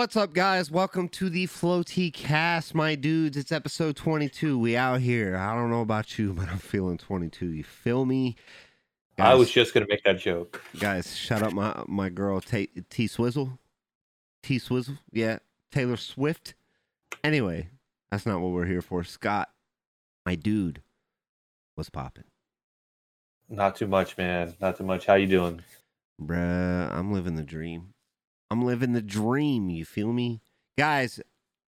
What's up, guys? Welcome to the FloatyCast, my dudes. It's episode 22. We out here. I don't know about you, but I'm feeling 22. You feel me? Guys, I was just going to make that joke. Guys, shout out my girl, T-Swizzle. T-Swizzle? Yeah. Taylor Swift. Anyway, that's not what we're here for. Scott, my dude, what's popping? Not too much, man. Not too much. How you doing? Bruh, I'm living the dream. You feel me? Guys,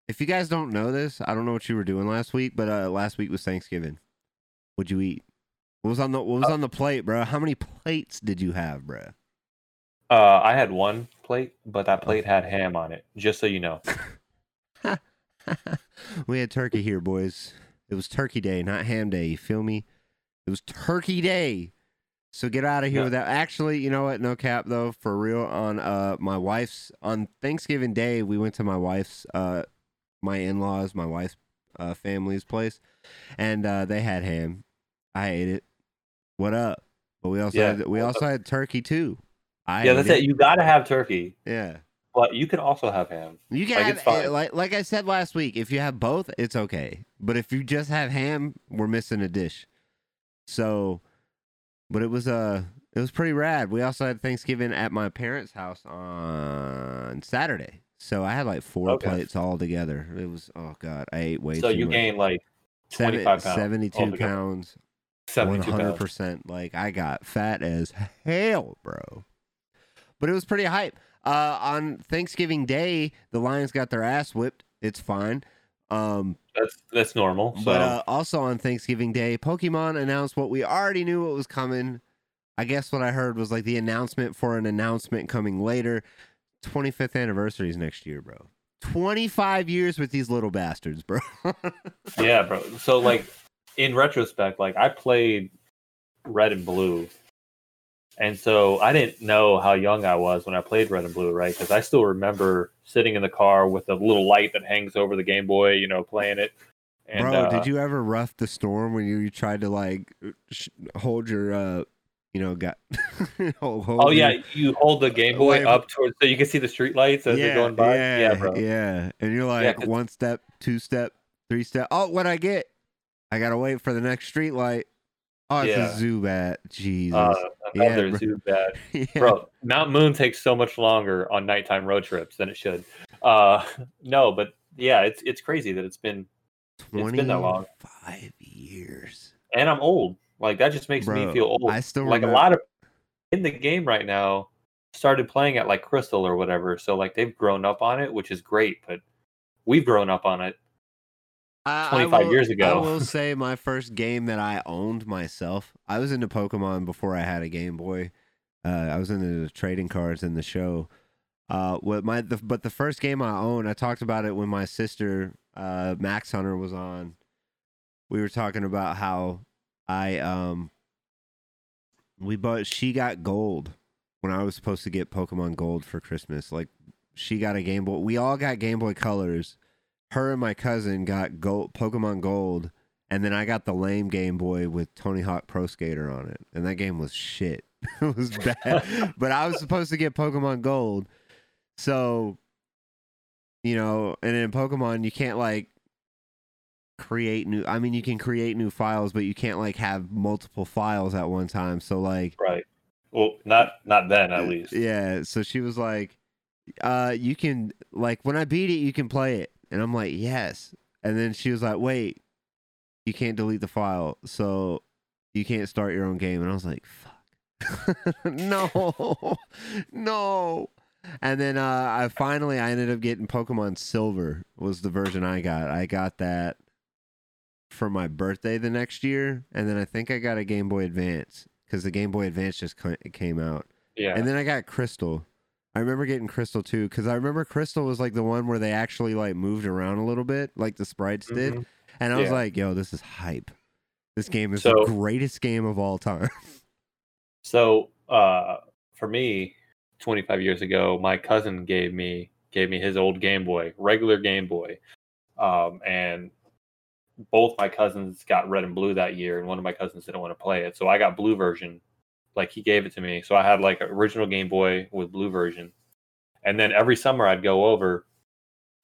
if you guys don't know this, I don't know what you were doing last week, but last week was Thanksgiving. What'd you eat? What was on the plate, bro? How many plates did you have, bro? I had one plate, but that plate had ham on it, just so you know. We had turkey here, boys. It was turkey day, not ham day. You feel me? It was turkey day. So get out of here without actually, you know what? No cap though, for real. On Thanksgiving Day, we went to my wife's, my in-laws, my wife's family's place, and they had ham. I ate it. What up? But we also had turkey too. That's it. You gotta have turkey. Yeah, but you can also have ham. You can like I said last week. If you have both, it's okay. But if you just have ham, we're missing a dish. So. But it was pretty rad. We also had Thanksgiving at my parents' house on Saturday, so I had like four plates all together. It was I ate way too much. So you gained like 25 pounds, 72 pounds, 100%. Like I got fat as hell, bro. But it was pretty hype. On Thanksgiving Day, the Lions got their ass whipped. It's fine. That's normal. So. But also on Thanksgiving Day, Pokemon announced what we already knew what was coming. I guess what I heard was like the announcement for an announcement coming later. 25th anniversary is next year, bro. 25 years with these little bastards, bro. Yeah, bro. So like in retrospect, like I played Red and Blue. And so I didn't know how young I was when I played Red and Blue, right? Because I still remember sitting in the car with a little light that hangs over the Game Boy, you know, playing it. And, bro, did you ever rough the storm when you tried to like hold your, you hold the Game Boy up towards so you can see the streetlights as they're going by. Yeah, bro. Yeah, and you're like one step, two step, three step. Oh, what I get? I gotta wait for the next street light. Oh, it's a Zubat. Jesus. Another Zubat. Yeah. Bro, Mount Moon takes so much longer on nighttime road trips than it should. No, but yeah, it's crazy that it's been that long. 5 years. And I'm old. Like that just makes me feel old. I still remember. A lot of in the game right now started playing at like Crystal or whatever. So like they've grown up on it, which is great, but we've grown up on it. 25 years ago. I will say my first game that I owned myself, I was into Pokemon before I had a Game Boy. I was into the trading cards in the show. But the first game I owned, I talked about it when my sister, Max Hunter, was on. We were talking about how she got Gold when I was supposed to get Pokemon Gold for Christmas. Like she got a Game Boy. We all got Game Boy Colors. Her and my cousin got Pokemon Gold, and then I got the lame Game Boy with Tony Hawk Pro Skater on it, and that game was shit. It was bad, but I was supposed to get Pokemon Gold, so, you know, and in Pokemon, you can't, like, create new... I mean, you can create new files, but you can't, like, have multiple files at one time, so, like... Right. Well, not then, at least. Yeah, so she was like, you can... Like, when I beat it, you can play it. And I'm like, yes. And then she was like, wait, you can't delete the file, so you can't start your own game. And I was like, fuck. No. And then I ended up getting Pokemon Silver was the version I got. I got that for my birthday the next year. And then I think I got a Game Boy Advance because the Game Boy Advance just came out. Yeah. And then I got Crystal. I remember getting Crystal too, because I remember Crystal was like the one where they actually like moved around a little bit, like the sprites did. And I was like, yo, this is hype. This game is the greatest game of all time. So for me, 25 years ago, my cousin gave me his old Game Boy, regular Game Boy. And both my cousins got Red and Blue that year, and one of my cousins didn't want to play it. So I got Blue version. Like he gave it to me. So I had like an original Game Boy with Blue version. And then every summer I'd go over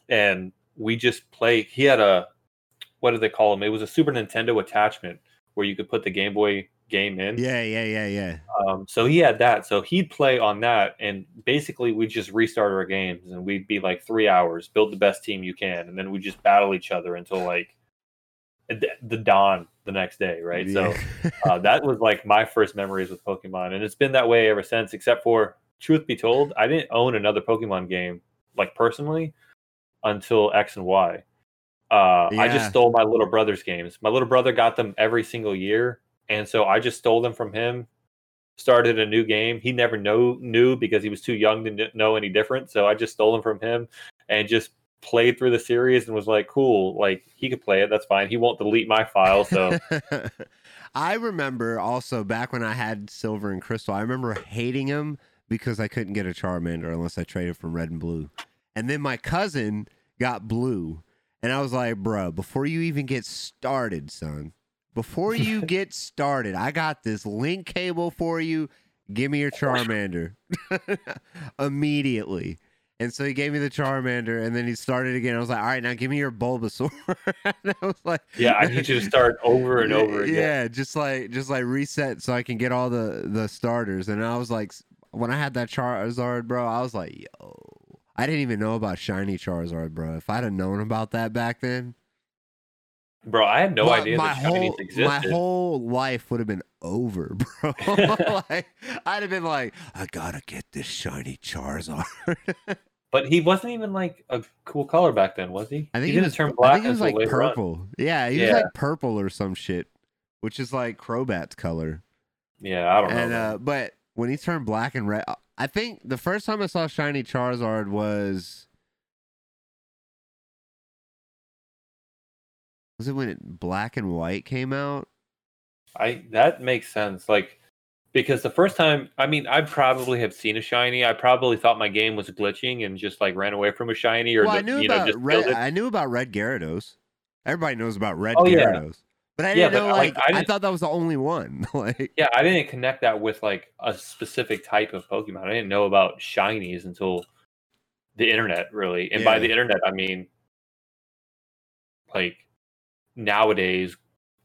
and we just play. He had a, what do they call him? It was a Super Nintendo attachment where you could put the Game Boy game in. Yeah. So he had that. So he'd play on that, and basically we just restart our games, and we'd be like 3 hours, build the best team you can, and then we just battle each other until like the dawn the next day, right? Yeah. So that was like my first memories with Pokemon, and it's been that way ever since, except for, truth be told, I didn't own another Pokemon game, like personally, until X and Y. Yeah. I just stole my little brother's games. My little brother got them every single year, and so I just stole them from him, started a new game. He never knew because he was too young to know any different, so I just stole them from him and just played through the series and was like, cool, like he could play it, that's fine, he won't delete my file. So I remember also back when I had Silver and Crystal, I remember hating him because I couldn't get a Charmander unless I traded from Red and Blue, and then my cousin got Blue, and I was like, bro, before you even get started, son, before you get started, I got this Link cable for you, give me your Charmander. Immediately. And so he gave me the Charmander, and then he started again. I was like, all right, now give me your Bulbasaur. And I was like, yeah, I need you to start over and over again. Yeah, just like reset so I can get all the starters. And I was like, when I had that Charizard, bro, I was like, yo, I didn't even know about Shiny Charizard, bro. If I'd have known about that back then. Bro, I had no idea that Shinies existed. My whole life would have been over, bro. Like, I'd have been like, I gotta get this Shiny Charizard. But he wasn't even like a cool color back then, was he? I think he didn't turn black. I think he was like purple. On. Yeah, he was like purple or some shit, which is like Crobat's color. Yeah, I don't know. But when he turned black and red, I think the first time I saw Shiny Charizard was it when Black and White came out? That makes sense. Like, because the first time, I mean, I probably have seen a shiny. I probably thought my game was glitching and just like ran away from a shiny, or I knew about Red Gyarados. Everybody knows about Red Gyarados. Yeah. But I didn't know, I thought that was the only one. Like, yeah, I didn't connect that with like a specific type of Pokemon. I didn't know about shinies until the internet, really. And by the internet, I mean like nowadays,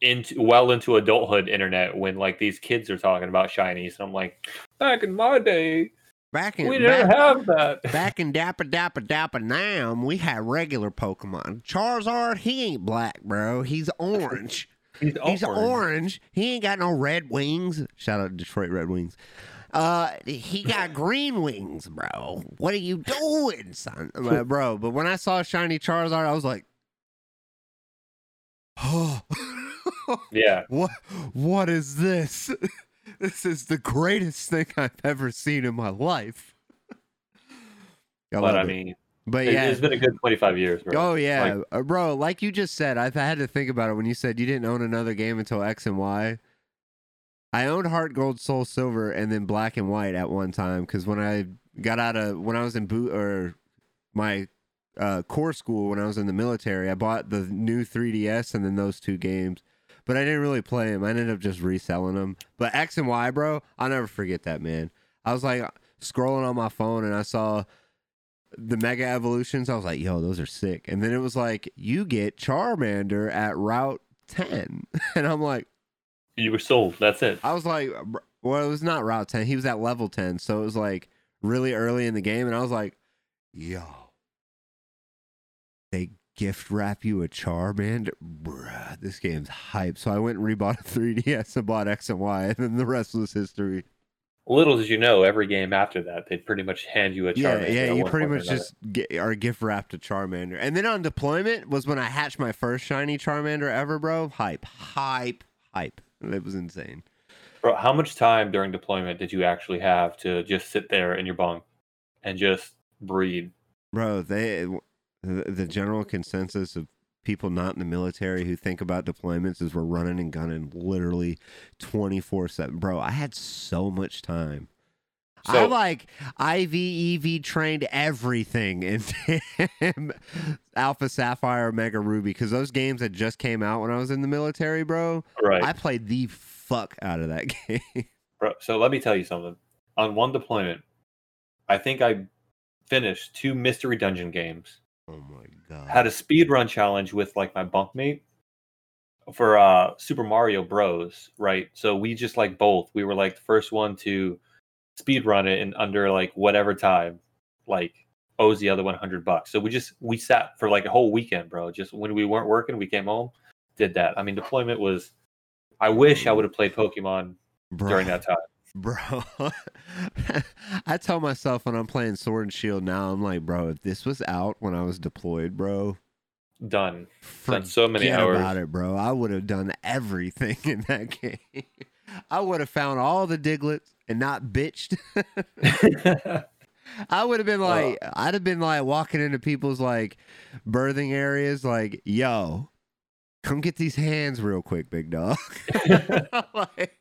into adulthood internet, when like these kids are talking about shinies, and I'm like, back in my day, we didn't have that. Back in Dapper now, we had regular Pokemon. Charizard, he ain't black, bro. He's orange. He's orange. He ain't got no red wings. Shout out to Detroit Red Wings. He got green wings, bro. What are you doing, son? Bro, but when I saw Shiny Charizard, I was like, oh yeah, what is this? This is the greatest thing I've ever seen in my life. It's been a good 25 years, bro. Oh yeah, like, bro, like you just said, I had to think about it when you said you didn't own another game until X and Y. I owned Heart Gold, Soul Silver, and then Black and White at one time, because when I was in boot or my core school, when I was in the military, I bought the new 3DS and then those two games, but I didn't really play them. I ended up just reselling them. But X and Y, bro, I'll never forget that, man. I was like scrolling on my phone and I saw the Mega Evolutions. I was like, yo, those are sick. And then it was like, you get Charmander at Route 10. And I'm like, you were sold. That's it. I was like, well, it was not Route 10. He was at level 10. So it was like really early in the game. And I was like, yo, they gift wrap you a Charmander? Bruh, this game's hype. So I went and rebought a 3DS and bought X and Y, and then the rest was history. Little did you know, every game after that, they'd pretty much hand you a Charmander. Yeah, you pretty much just are gift wrapped a Charmander. And then on deployment was when I hatched my first shiny Charmander ever, bro. Hype. It was insane. Bro, how much time during deployment did you actually have to just sit there in your bunk and just breathe? Bro, The general consensus of people not in the military who think about deployments is we're running and gunning literally 24/7. Bro, I had so much time. So, I like IVEV trained everything in Alpha Sapphire, Mega Ruby, because those games that just came out when I was in the military, bro. Right. I played the fuck out of that game. Bro, so let me tell you something. On one deployment, I think I finished two mystery dungeon games. Oh my god. Had a speedrun challenge with like my bunkmate for Super Mario Bros, right? So we just like both. We were like the first one to speedrun it in under like whatever time, like owes the other $100. So we sat for like a whole weekend, bro. Just when we weren't working, we came home, did that. I mean, deployment was, I wish I would have played Pokemon during that time. Bro, I tell myself when I'm playing Sword and Shield now, I'm like, bro, if this was out when I was deployed, bro, done. Forget so many hours about it, bro. I would have done everything in that game. I would have found all the Diglets and not bitched. I would have been like, I'd have been like walking into people's like birthing areas, like, yo, come get these hands real quick, big dog. Like,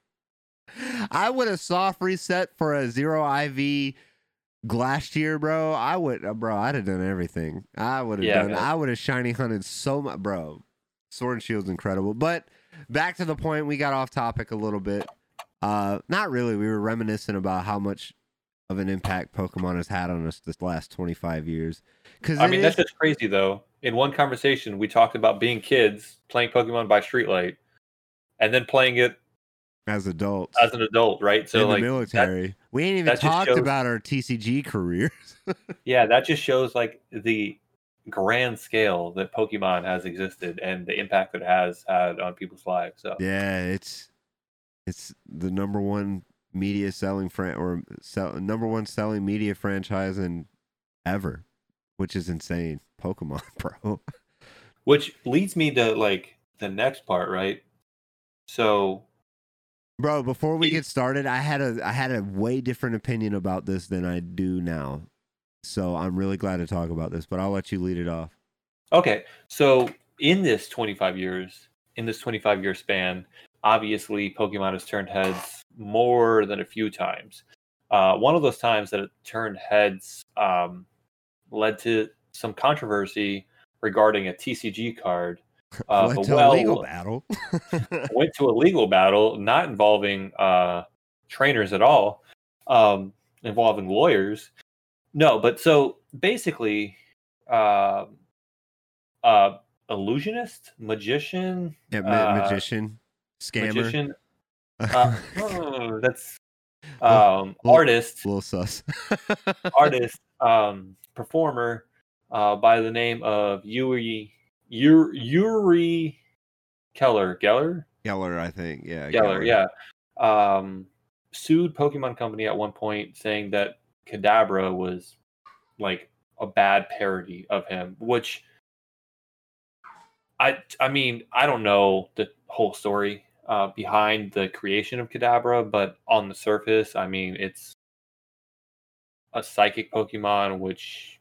I would have soft reset for a 0 IV Glastier, bro. I'd have done everything. I would have shiny hunted so much, bro. Sword and Shield's incredible. But back to the point, we got off topic a little bit. Not really. We were reminiscing about how much of an impact Pokemon has had on us this last 25 years. That's just crazy though. In one conversation, we talked about being kids playing Pokemon by streetlight, and then playing it as an adult, right? So in the military, that, we ain't even talked about our TCG careers. Yeah, that just shows like the grand scale that Pokemon has existed and the impact that it has had on people's lives. So yeah, it's the number one selling media franchise in ever, which is insane. Pokemon, bro. Which leads me to like the next part, right? So. Bro, before we get started, I had a way different opinion about this than I do now. So I'm really glad to talk about this, but I'll let you lead it off. Okay. So in this 25-year span, obviously Pokemon has turned heads more than a few times. One of those times that it turned heads led to some controversy regarding a TCG card. Went to a legal battle, not involving trainers at all, involving lawyers. No, but so basically, illusionist, magician, scammer. That's artist. Little sus. Artist, performer by the name of Yuri Geller, I think. Yeah. Geller. Sued Pokemon Company at one point saying that Kadabra was like a bad parody of him, which I mean, I don't know the whole story behind the creation of Kadabra, but on the surface, I mean, it's a psychic Pokemon, which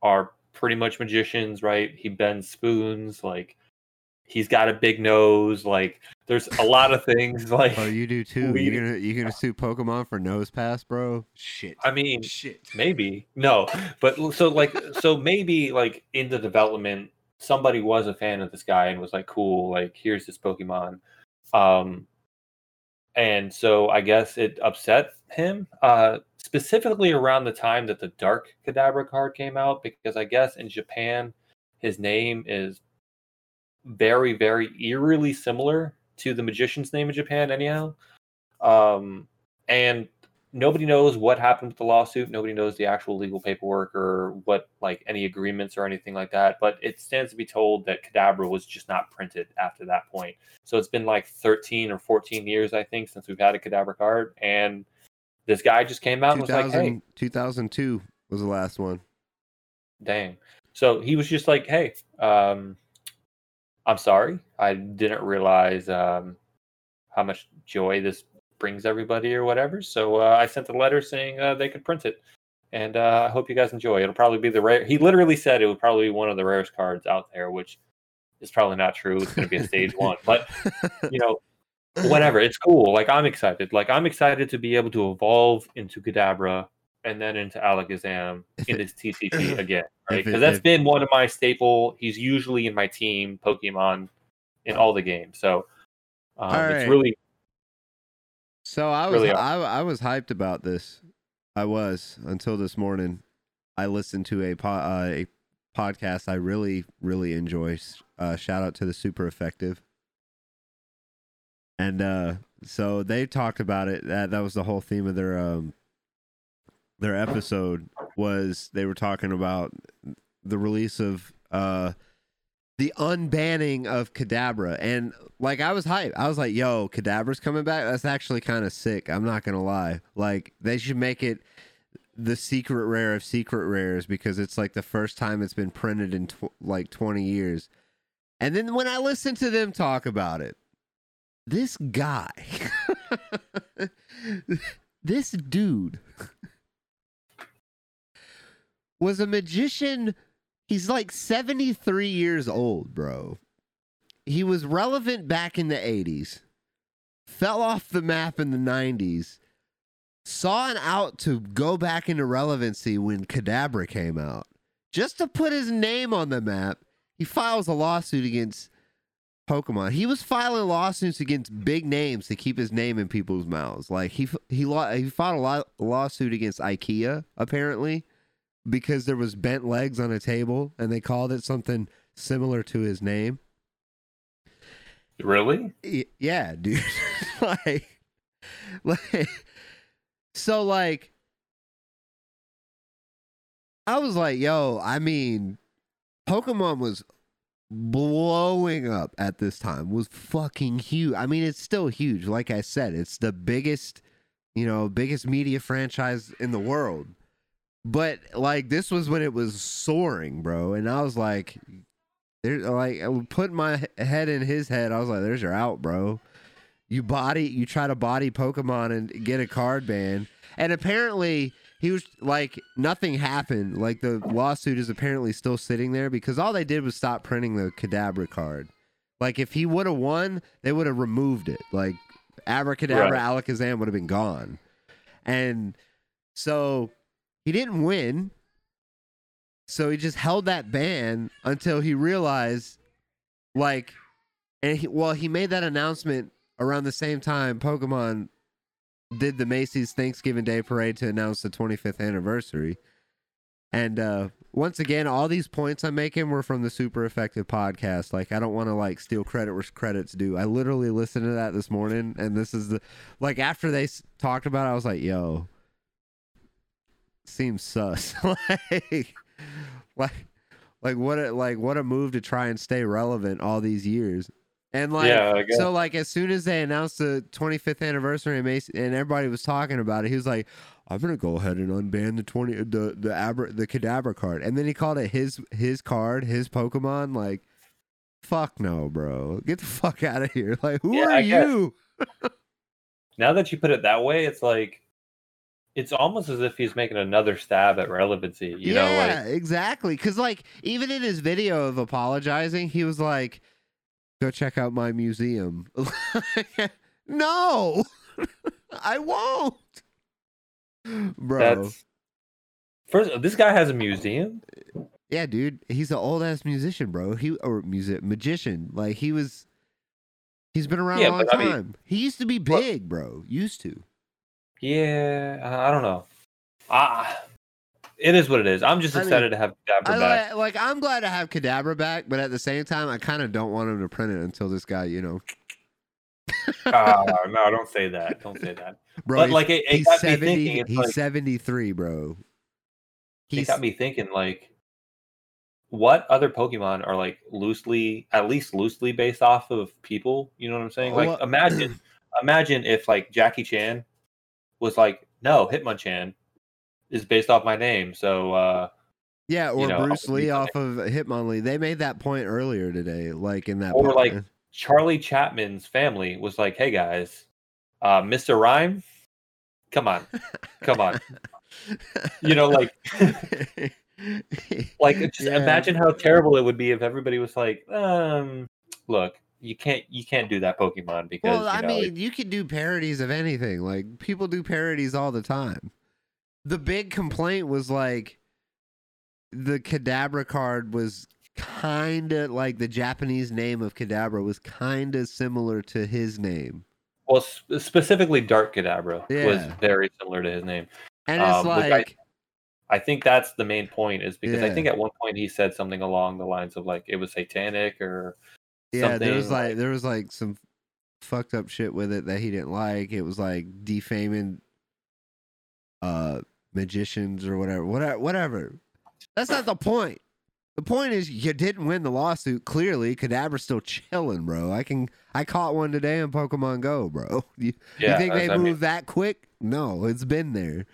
are pretty much magicians, right? He bends spoons, like he's got a big nose, like there's a lot of things like. Oh, you do too. You're gonna sue Pokemon for nose pass, bro? Shit. I mean, shit. Maybe no, but so maybe like in the development, somebody was a fan of this guy and was like, cool, like here's this Pokemon, and so I guess it upset him. Specifically around the time that the Dark Kadabra card came out, because I guess in Japan, his name is very, very eerily similar to the magician's name in Japan anyhow. And nobody knows what happened with the lawsuit. Nobody knows the actual legal paperwork or what, like any agreements or anything like that. But it stands to be told that Kadabra was just not printed after that point. So it's been like 13 or 14 years, I think, since we've had a Kadabra card. And this guy just came out and was like, hey. 2002 was the last one. Dang. So he was just like, hey, I'm sorry. I didn't realize how much joy this brings everybody or whatever. So I sent a letter saying they could print it. And I hope you guys enjoy. It'll probably be the rare. He literally said it would probably be one of the rarest cards out there, which is probably not true. It's going to be a stage one. But, you know. Whatever, it's cool. Like I'm excited to be able to evolve into Kadabra and then into Alakazam in his TCG again, right? Because that's been one of my staple. He's usually in my team Pokemon in all the games, so right. It's really. So I was really I was hyped about this. I was until this morning. I listened to a podcasts I really, really enjoy. Shout out to the Super Effective. And so they talked about it. That was the whole theme of their episode, was they were talking about the release of the unbanning of Kadabra. And like, I was hyped. I was like, yo, Kadabra's coming back. That's actually kind of sick. I'm not going to lie. Like, they should make it the secret rare of secret rares, because it's like the first time it's been printed in like 20 years. And then when I listened to them talk about it, this guy, this dude was a magician. He's like 73 years old, bro. He was relevant back in the 80s, fell off the map in the 90s, saw an out to go back into relevancy when Kadabra came out. Just to put his name on the map, he files a lawsuit against Pokemon. He was filing lawsuits against big names to keep his name in people's mouths. Like, he fought a lawsuit against IKEA, apparently, because there was bent legs on a table and they called it something similar to his name. Really? Yeah, dude. So, like, I was like, yo, I mean, Pokemon was blowing up at this time, was fucking huge. I mean, it's still huge. Like I said, it's the biggest, biggest media franchise in the world. But, like, this was when it was soaring, bro. And I was like, I would put my head in his head. I was like, there's your out, bro. You try to body Pokemon and get a card ban. And apparently he was like, nothing happened. Like, the lawsuit is apparently still sitting there because all they did was stop printing the Kadabra card. Like, if he would have won, they would have removed it. Like, Abracadabra, right. Alakazam would have been gone. And so he didn't win. So he just held that ban until he realized, like, he made that announcement around the same time Pokemon did the Macy's Thanksgiving Day Parade to announce the 25th anniversary. And once again, all these points I'm making were from the Super Effective podcast. Like, I don't want to, like, steal credit where credit's due. I literally listened to that this morning, and this is after they talked about it, I was like, yo, seems sus. What a move to try and stay relevant all these years. And as soon as they announced the 25th anniversary and everybody was talking about it, he was like, I'm going to go ahead and unban the Kadabra card. And then he called it his card, his Pokemon. Like, fuck no, bro. Get the fuck out of here. Like, who are you? Now that you put it that way, it's like, it's almost as if he's making another stab at relevancy. Exactly. Because, like, even in his video of apologizing, he was like, go check out my museum. No, I won't, bro. This guy has a museum. Yeah, dude, he's an old ass musician, bro. Magician. Like, he's been around a long time. He used to be big, bro. Used to. Yeah, I don't know. It is what it is. I'm just excited to have Kadabra back. Like, I'm glad to have Kadabra back, but at the same time, I kind of don't want him to print it until this guy, no, don't say that. Don't say that. Bro, but, like, it got me thinking. He's like, 73, bro. It got me thinking, like, what other Pokemon are, like, at least loosely based off of people? You know what I'm saying? Like, well, imagine if, like, Jackie Chan was like, no, Hitmonchan is based off my name, so Bruce Lee off of Hitmonlee. They made that point earlier today, like in that. Or like Charlie Chapman's family was like, "Hey guys, Mr. Rhyme, come on," Imagine how terrible it would be if everybody was like, "Look, you can't do that, Pokemon," because you can do parodies of anything. Like, people do parodies all the time. The big complaint was, like, the Kadabra card was kind of, like, the Japanese name of Kadabra was kind of similar to his name. Well, specifically Dark Kadabra was very similar to his name. And it's like, I think that's the main point, is because I think at one point he said something along the lines of like it was satanic or something. there was some fucked up shit with it that he didn't like. It was like defaming magicians or whatever. That's not the point. The point is you didn't win the lawsuit. Clearly, Kadabra's still chilling, bro. I caught one today in Pokemon Go, bro. You think they moved that quick? No, it's been there.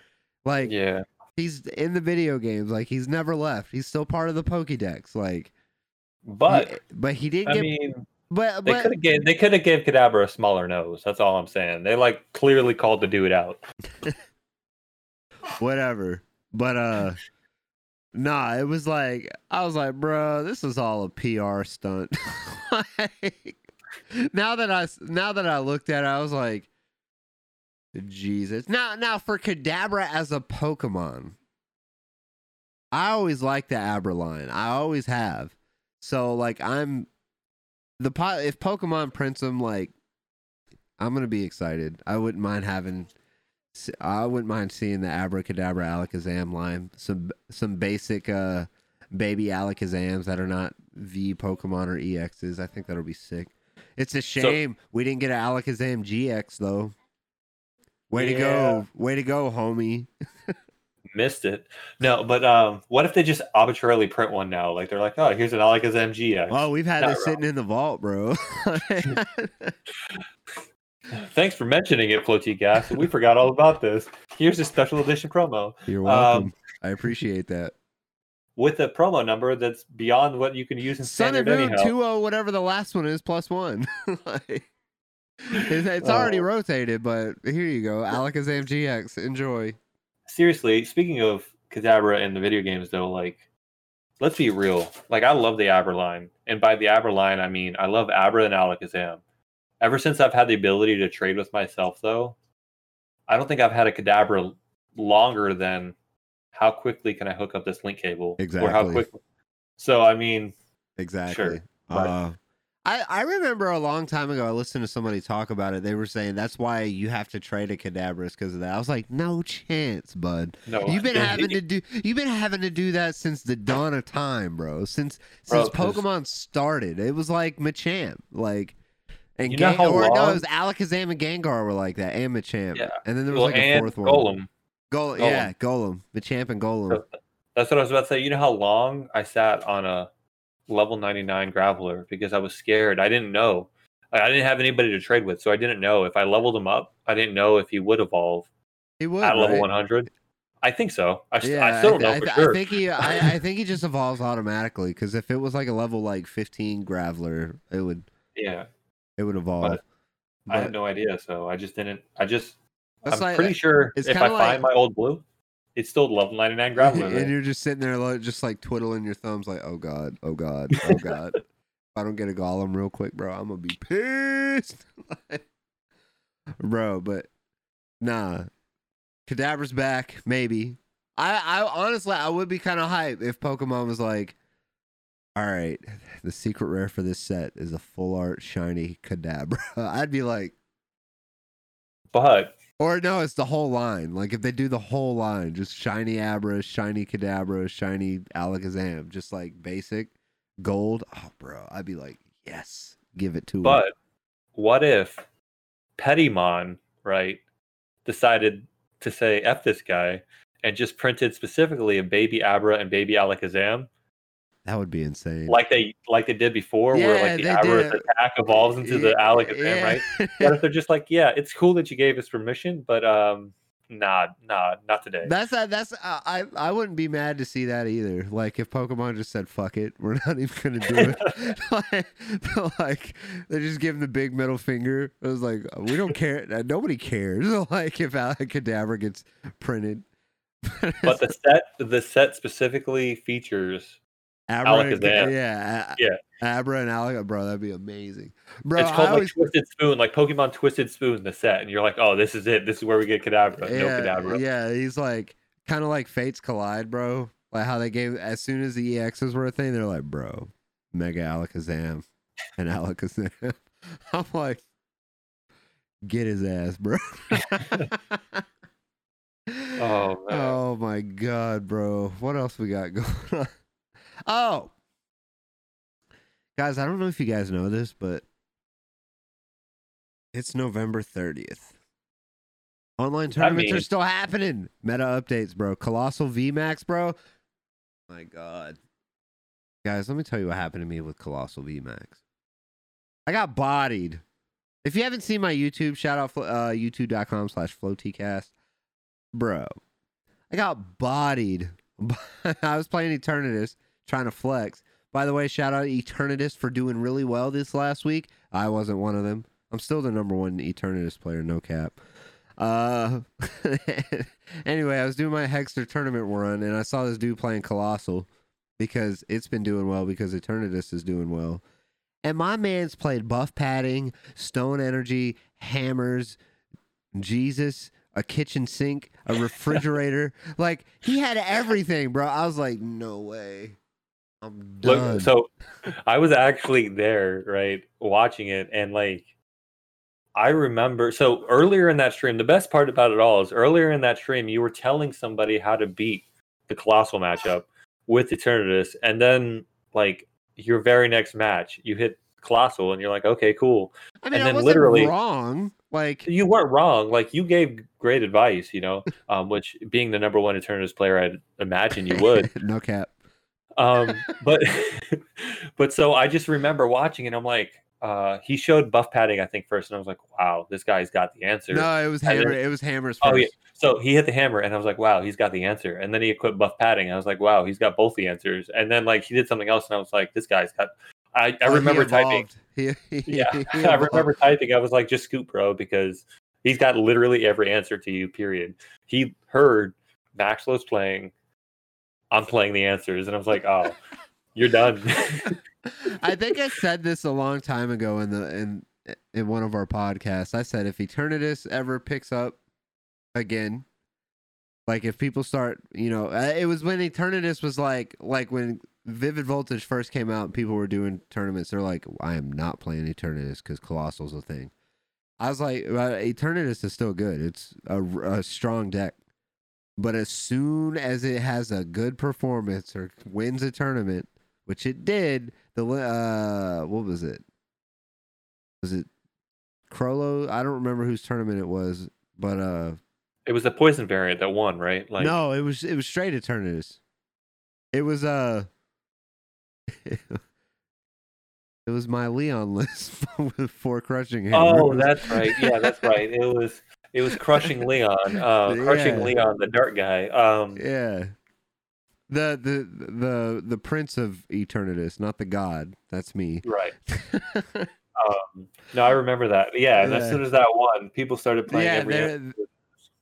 Like, yeah. He's in the video games. Like, he's never left. He's still part of the Pokédex. Like, but he didn't. They could have gave Kadabra a smaller nose. That's all I'm saying. They like clearly called the dude out. Whatever. But nah. It was like I was like, bro, this is all a PR stunt. Like, now that I looked at it, I was like, Jesus. Now for Kadabra as a Pokemon, I always like the Abra line. I always have. So like if Pokemon prints them, like, I'm gonna be excited. I wouldn't mind seeing the Abracadabra Alakazam line. Some basic baby Alakazams that are not V Pokemon or EXs. I think that'll be sick. It's a shame we didn't get an Alakazam GX though. Way to go, homie. Missed it. No, but what if they just arbitrarily print one now? Like they're like, oh, here's an Alakazam GX. Oh, we've had this sitting in the vault, bro. Thanks for mentioning it, FloatyCast. We forgot all about this. Here's a special edition promo. You're welcome. I appreciate that. With a promo number that's beyond what you can use in standard anyhow. 2-0, whatever the last one is, +1. Like, it's already rotated, but here you go. Alakazam GX. Enjoy. Seriously, speaking of Kadabra and the video games, though, like, let's be real. Like, I love the Abra line. And by the Abra line, I mean, I love Abra and Alakazam. Ever since I've had the ability to trade with myself, though, I don't think I've had a Kadabra longer than how quickly can I hook up this link cable? Exactly. Or how quickly. So, I mean, exactly. Sure. I remember a long time ago, I listened to somebody talk about it. They were saying that's why you have to trade a Kadabra because of that. I was like, no chance, bud. No, you've been having to do that since the dawn of time, bro. Since Pokemon started, it was like Machamp, like, and you know Gengar. It was Alakazam and Gengar were like that, and Machamp. Yeah. And then there was a fourth one. Golem. Yeah, Golem. Machamp and Golem. That's what I was about to say. You know how long I sat on a level 99 Graveler because I was scared. I didn't know. I didn't have anybody to trade with, so I didn't know if I leveled him up. I didn't know if he would evolve. He would at level 100. I think so. I still don't know for sure. I think he just evolves automatically because if it was like a level like 15 Graveler, it would. Yeah, it would evolve. But I had no idea, so I just didn't. I'm pretty sure if I find my old blue. It's still level 99 Graveler. And you're just sitting there just like twiddling your thumbs like, oh God, oh God, oh God. If I don't get a Golem real quick, bro, I'm going to be pissed. Like, bro, but nah. Kadabra's back, maybe. I honestly, I would be kind of hyped if Pokemon was like, all right, the secret rare for this set is a full art shiny Kadabra. I'd be like. But. Or no, it's the whole line. Like if they do the whole line, just shiny Abra, shiny Kadabra, shiny Alakazam, just like basic gold. Oh, bro, I'd be like, yes, give it to. But what if Pettymon, right, decided to say F this guy and just printed specifically a baby Abra and baby Alakazam? That would be insane. Like they did before, where like the Abra's attack evolves into the Alakazam, right? What if they're just like, yeah, it's cool that you gave us permission, but nah, not today. I wouldn't be mad to see that either. Like if Pokemon just said, fuck it, we're not even gonna do it. like they're just giving the big middle finger. It was like, we don't care. Nobody cares. Like if Alakadabra gets printed, but the set specifically features. Abra and Alakazam, bro, that'd be amazing, bro. It's called Twisted Spoon, like Pokemon Twisted Spoon, the set, and you're like, oh, this is it. This is where we get Kadabra. No Kadabra. Yeah, he's like, kind of like Fates Collide, bro. Like how they gave as soon as the EXs were a thing, they're like, bro, Mega Alakazam and Alakazam. I'm like, get his ass, bro. Oh, man. Oh my God, bro. What else we got going on? Oh, guys, I don't know if you guys know this, but it's November 30th. Online tournaments are still happening. Meta updates, bro. Colossal VMAX, bro. My God. Guys, let me tell you what happened to me with Colossal VMAX. I got bodied. If you haven't seen my YouTube, shout out youtube.com/FloatyCast. Bro, I got bodied. I was playing Eternatus, trying to flex. By the way, shout out Eternatus for doing really well this last week. I wasn't one of them. I'm still the number one Eternatus player, no cap. Anyway, I was doing my Hexter tournament run, and I saw this dude playing Colossal because it's been doing well because Eternatus is doing well. And my man's played Buff Padding, Stone Energy, Hammers, Jesus, a kitchen sink, a refrigerator. Like, he had everything, bro. I was like, no way. I'm done. Look, so I was actually there, right, watching it, and like, I remember, so earlier in that stream, the best part about it all is earlier in that stream, you were telling somebody how to beat the Colossal matchup with Eternatus. And then, like, your very next match, you hit Colossal and you're like, okay, cool. I mean, and then I wasn't wrong. Like, you weren't wrong. Like, you gave great advice, you know, which being the number one Eternatus player, I'd imagine you would. No cap. But so I just remember watching and I'm like, he showed Buff Padding, I think, first, and I was like, "Wow, this guy's got the answer." No, it was hammer. It was hammers first. Oh yeah, so he hit the hammer, and I was like, "Wow, he's got the answer." And then he equipped Buff Padding, and I was like, "Wow, he's got both the answers." And then like he did something else, and I was like, "This guy's got." I remember typing. He I remember typing. I was like, "Just scoop, bro," because he's got literally every answer to you. Period. He heard Maxlow's playing. I'm playing the answers, and I was like, "Oh, you're done." I think I said this a long time ago in one of our podcasts. I said if Eternatus ever picks up again, like if people start, you know, it was when Eternatus was like when Vivid Voltage first came out and people were doing tournaments, they're like, I am not playing Eternatus because Colossal's a thing. I was like, well, Eternatus is still good. It's a strong deck. But as soon as it has a good performance or wins a tournament, which it did, the what was it? Was it Crollo? I don't remember whose tournament it was, but it was the poison variant that won, right? Like, no, it was straight Eternatus. It was it was my Leon list with 4 crushing him. Oh, that's right. Yeah, that's right. It was crushing Leon. Crushing Leon, the dark guy. Yeah. The prince of Eternatus, not the god. That's me. Right. No, I remember that. Yeah, and as soon as that won, people started playing every.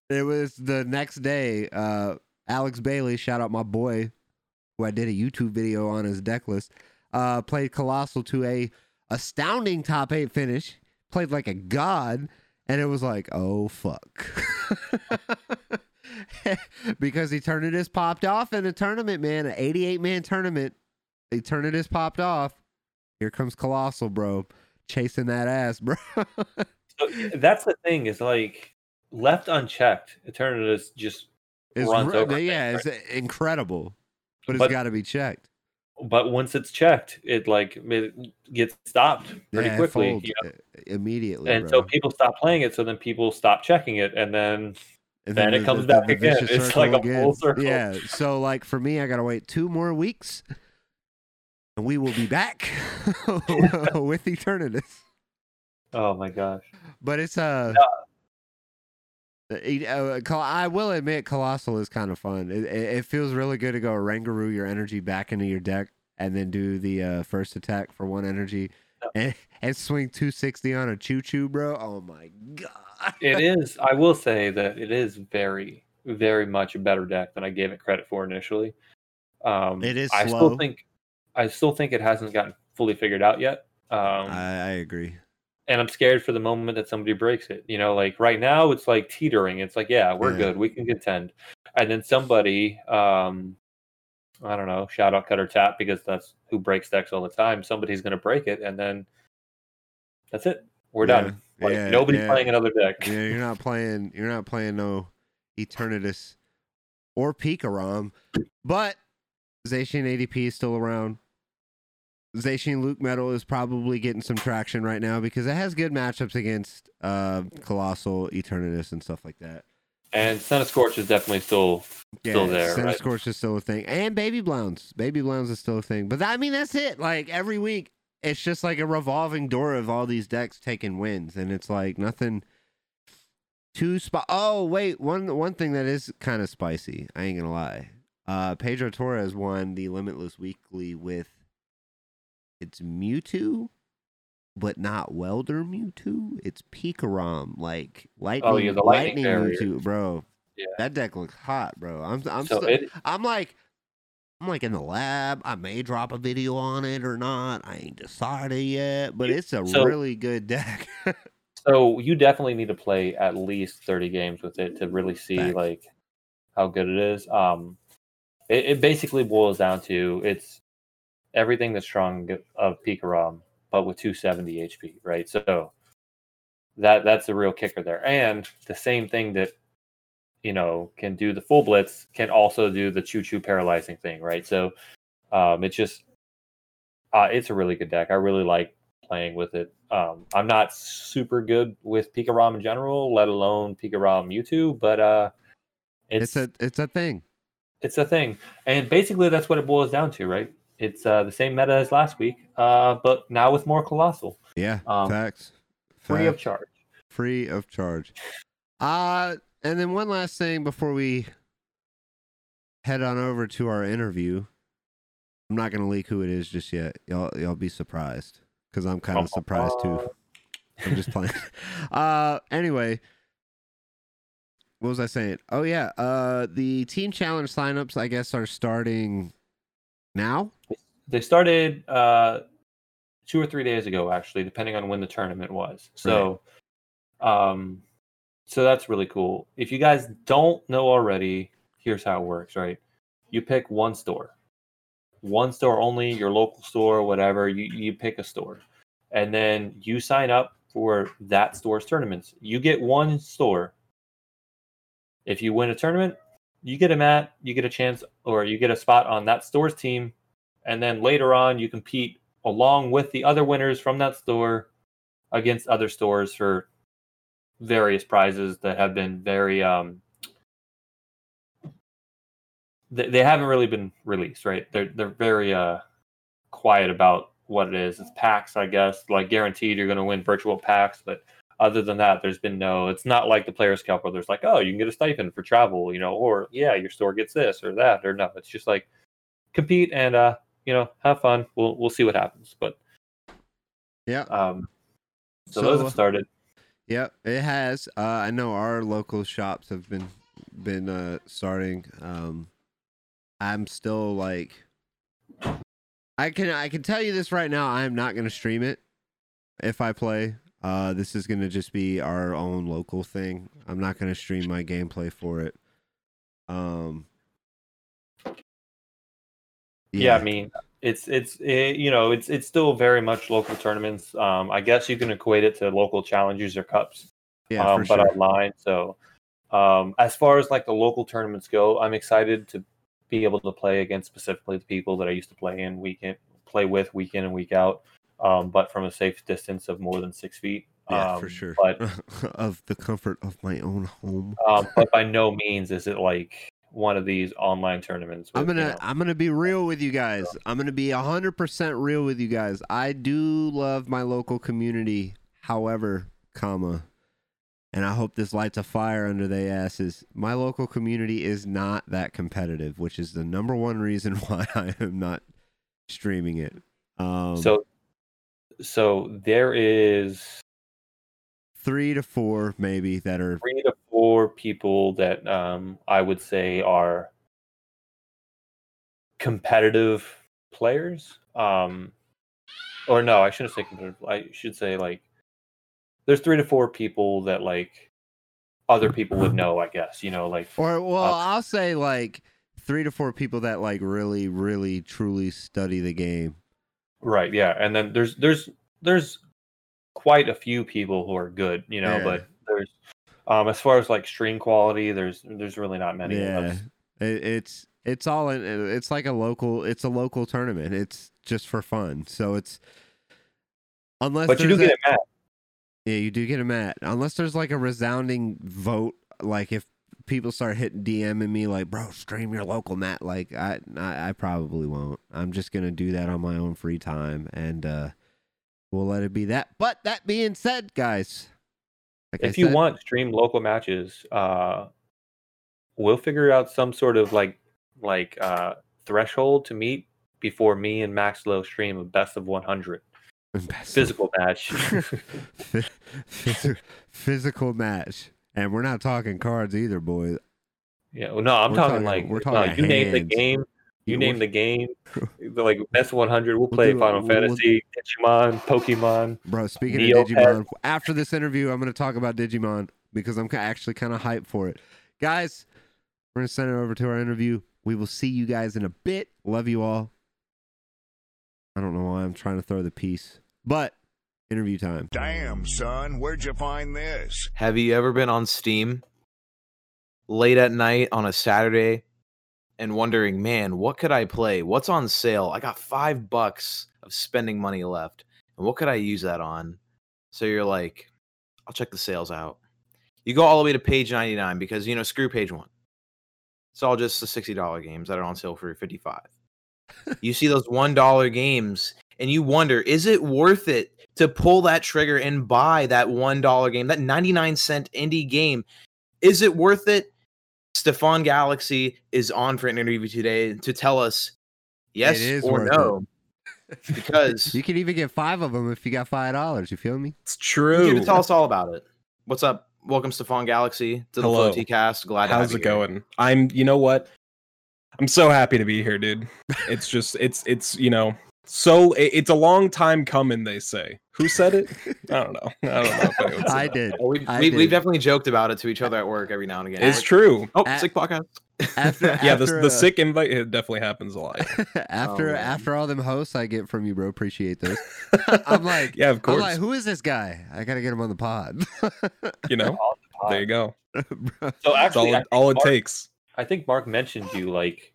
It was the next day. Alex Bailey, shout out my boy, who I did a YouTube video on his deck list. Played Colossal to a astounding top 8 finish. Played like a god, and it was like, oh fuck. Because Eternatus popped off in a tournament, man. An 88-man tournament. Eternatus popped off. Here comes Colossal, bro. Chasing that ass, bro. So that's the thing is, like, left unchecked, Eternatus just runs over. Yeah, things, right? It's incredible. But it's got to be checked. But once it's checked, it gets stopped pretty quickly. You know? Immediately, and bro. So people stop playing it, so then people stop checking it, and then... And then it comes back again. It's like a full circle. Yeah. So like for me, I gotta wait 2 more weeks, and we will be back with Eternatus. Oh my gosh! But it's I will admit, Colossal is kind of fun. It feels really good to go Rangaroo your energy back into your deck, and then do the first attack for 1 energy, and swing 260 on a choo-choo, bro. Oh my god. It is. I will say that it is very, very much a better deck than I gave it credit for initially. It is slow. I still think it hasn't gotten fully figured out yet. I agree. And I'm scared for the moment that somebody breaks it. You know, like right now it's like teetering. It's like, yeah, we're good. We can contend. And then somebody, I don't know, shout out Cutter Tap because that's who breaks decks all the time. Somebody's going to break it, and then that's it. We're done. Like, nobody's playing another deck. Yeah, you're not playing no Eternatus or Pikarom, but Zacian ADP is still around. Zacian Luke Metal is probably getting some traction right now because it has good matchups against Colossal, Eternatus, and stuff like that. And Senescorch is definitely still there. Senescorch is still a thing. And Baby Blounce. Baby Blounce is still a thing. But I mean, that's it. Like, every week, it's just like a revolving door of all these decks taking wins. And it's like nothing too spicy. Oh, wait. One thing that is kind of spicy. I ain't going to lie. Pedro Torres won the Limitless Weekly with it's Mewtwo, but not Welder Mewtwo. It's Pikarom, like lightning. Oh yeah, the lightning Mewtwo, bro. Yeah. That deck looks hot, bro. I'm like in the lab. I may drop a video on it or not. I ain't decided yet, but it's a really good deck. So you definitely need to play at least 30 games with it to really see like how good it is. It basically boils down to it's everything that's strong of Pikarom, but with 270 HP, right? So that's the real kicker there. And the same thing that, you know, can do the full blitz can also do the choo-choo paralyzing thing, right? So it's just, it's a really good deck. I really like playing with it. I'm not super good with Pikarom in general, let alone Pikarom Mewtwo, but it's a thing. It's a thing. And basically that's what it boils down to, right? It's the same meta as last week, but now with more Colossal. Yeah, facts. Free of charge. Free of charge. And then one last thing before we head on over to our interview. I'm not going to leak who it is just yet. Y'all be surprised, because I'm kind of surprised too. I'm just playing. Anyway, what was I saying? Oh, yeah. The Team Challenge signups, I guess, are starting... Now? They started 2 or 3 days ago, actually, depending on when the tournament was. So right. So that's really cool. If you guys don't know already, here's how it works, right? You pick one store. One store only, your local store, whatever. You pick a store. And then you sign up for that store's tournaments. You get one store. If you win a tournament, you get a chance, or you get a spot on that store's team, and then later on you compete along with the other winners from that store against other stores for various prizes that have been very they haven't really been released, right? They're very quiet about what it is. It's packs, I guess, like guaranteed you're going to win virtual packs, but other than that, there's been no, it's not like the Player's Cup where there's like, oh, you can get a stipend for travel, you know, or yeah, your store gets this or that or no. It's just like compete and, you know, have fun. We'll see what happens. But yeah. So those have started. Yeah, it has. I know our local shops have been starting. I'm still like, I can tell you this right now. I'm not going to stream it if I play. This is going to just be our own local thing. I'm not going to stream my gameplay for it. Yeah, I mean, it's still very much local tournaments. I guess you can equate it to local challenges or cups, but sure. Online. So as far as like the local tournaments go, I'm excited to be able to play against specifically the people that I used to play with week in and week out. But from a safe distance of more than 6 feet. Yeah, for sure. But of the comfort of my own home. But by no means is it like one of these online tournaments. I'm gonna be real with you guys. I'm gonna be 100% real with you guys. I do love my local community, however, and I hope this lights a fire under their asses. My local community is not that competitive, which is the number one reason why I am not streaming it. So there is 3 to 4, maybe, that are 3 to 4 people that I would say are competitive players. Or no, I shouldn't say competitive. I should say like there's 3 to 4 people that like other people would know, I guess, you know, like, or well, I'll say like 3 to 4 people that like really, really, truly study the game. Right, yeah, and then there's quite a few people who are good, you know, yeah. But there's as far as like stream quality, there's really not many. Yeah, It's all in, it's like a local tournament. It's just for fun. So it's unless but you do get a mat. Yeah, you do get a mat. Unless there's like a resounding vote, like if people start hitting DMing me like, bro, stream your local mat. Like I probably won't. I'm just gonna do that on my own free time, and we'll let it be that. But that being said, guys, if you want stream local matches, we'll figure out some sort of like threshold to meet before me and Max Lowe stream a best of 100. Physical match. Physical match. And we're not talking cards either, boys. Yeah, well, no, we're talking you name the game. You name the game. Like best 100, we'll play Final Fantasy, Digimon, Pokemon. Bro, speaking of Digimon, after this interview, I'm going to talk about Digimon because I'm actually kind of hyped for it. Guys, we're going to send it over to our interview. We will see you guys in a bit. Love you all. I don't know why I'm trying to throw the piece, but interview time. Damn, son, where'd you find this? Have you ever been on Steam late at night on a Saturday and wondering, man, what could I play? What's on sale? I got $5 of spending money left. And what could I use that on? So you're like, I'll check the sales out. You go all the way to page 99 because, you know, screw page one. It's all just the $60 games that are on sale for $55. You see those $1 games and you wonder, is it worth it to pull that trigger and buy that $1 game, that 99-cent indie game? Is it worth it? Stefan Galaxy is on for an interview today to tell us yes or no. Because you can even get 5 of them if you got $5. You feel me? It's true. You can tell us all about it. What's up? Welcome, Stefan Galaxy, to the FloatyCast. Glad to have you. How's it going? You know what? I'm so happy to be here, dude. It's just, it's, you know, so it's a long time coming, they say. Who said it? I don't know. I did. We definitely joked about it to each other at work every now and again. It's true. Oh, sick podcast. The sick invite, it definitely happens a lot. After all them hosts I get from you, bro, appreciate this. I'm like, yeah, of course. I'm like, who is this guy? I gotta get him on the pod. You know, there you go. So actually, that's all it takes. I think Mark mentioned you like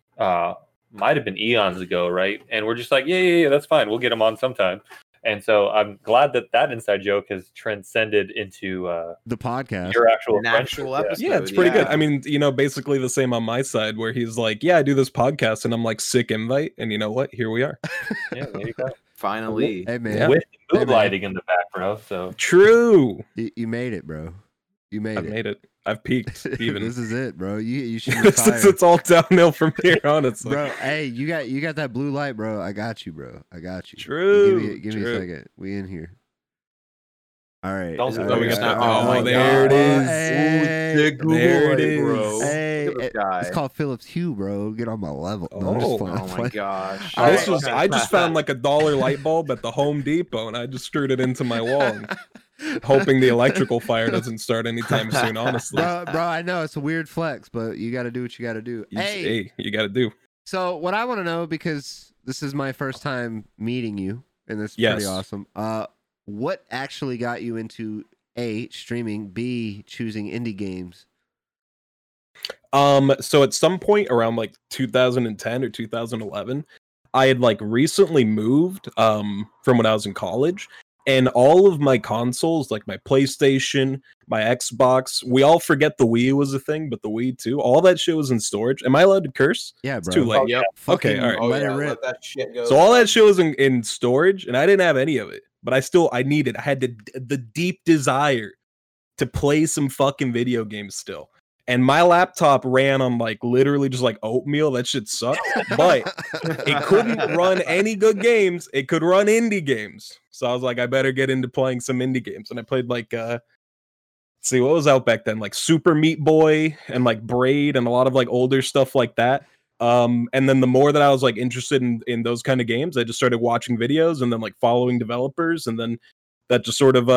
might have been eons ago, right? And we're just like, yeah, that's fine. We'll get him on sometime. And so I'm glad that inside joke has transcended into the podcast. Your actual episode. Yeah, it's pretty good. I mean, you know, basically the same on my side where he's like, yeah, I do this podcast. And I'm like, sick invite. And you know what? Here we are. Yeah, there you go. Finally. Hey, man. Yeah. With mood lighting in the back, bro. So. True. You made it, bro. I made it. I've peaked. Even this is it, bro. You should retire. It's all downhill from here on. It's like, bro. Hey, you got that blue light, bro. I got you, bro. True. Give me a second. We in here. All right. There it is. There it is, bro. Hey, it's called Phillips Hue, bro. Get on my level. No, oh my gosh! I just found like $1 light bulb at the Home Depot, and I just screwed it into my wall. Hoping the electrical fire doesn't start anytime soon, honestly. Bro, I know it's a weird flex, but you got to do what you got to do. Hey, you got to do. So what I want to know, because this is my first time meeting you, and this is pretty awesome. What actually got you into A, streaming, B, choosing indie games? So at some point around like 2010 or 2011, I had like recently moved from when I was in college. And all of my consoles, like my PlayStation, my Xbox, we all forget the Wii was a thing, but the Wii too, all that shit was in storage. Am I allowed to curse? Yeah, bro. It's too late. Oh, yeah. Okay, all right. Let that shit go. So all that shit was in storage, and I didn't have any of it, but I had the deep desire to play some fucking video games still. And my laptop ran on like literally just like oatmeal. That shit sucked. But it couldn't run any good games. It could run indie games. So I was like, I better get into playing some indie games. And I played like, what was out back then? Like Super Meat Boy and like Braid and a lot of like older stuff like that. And then the more that I was like interested in those kind of games, I just started watching videos and then like following developers. And then that just sort of,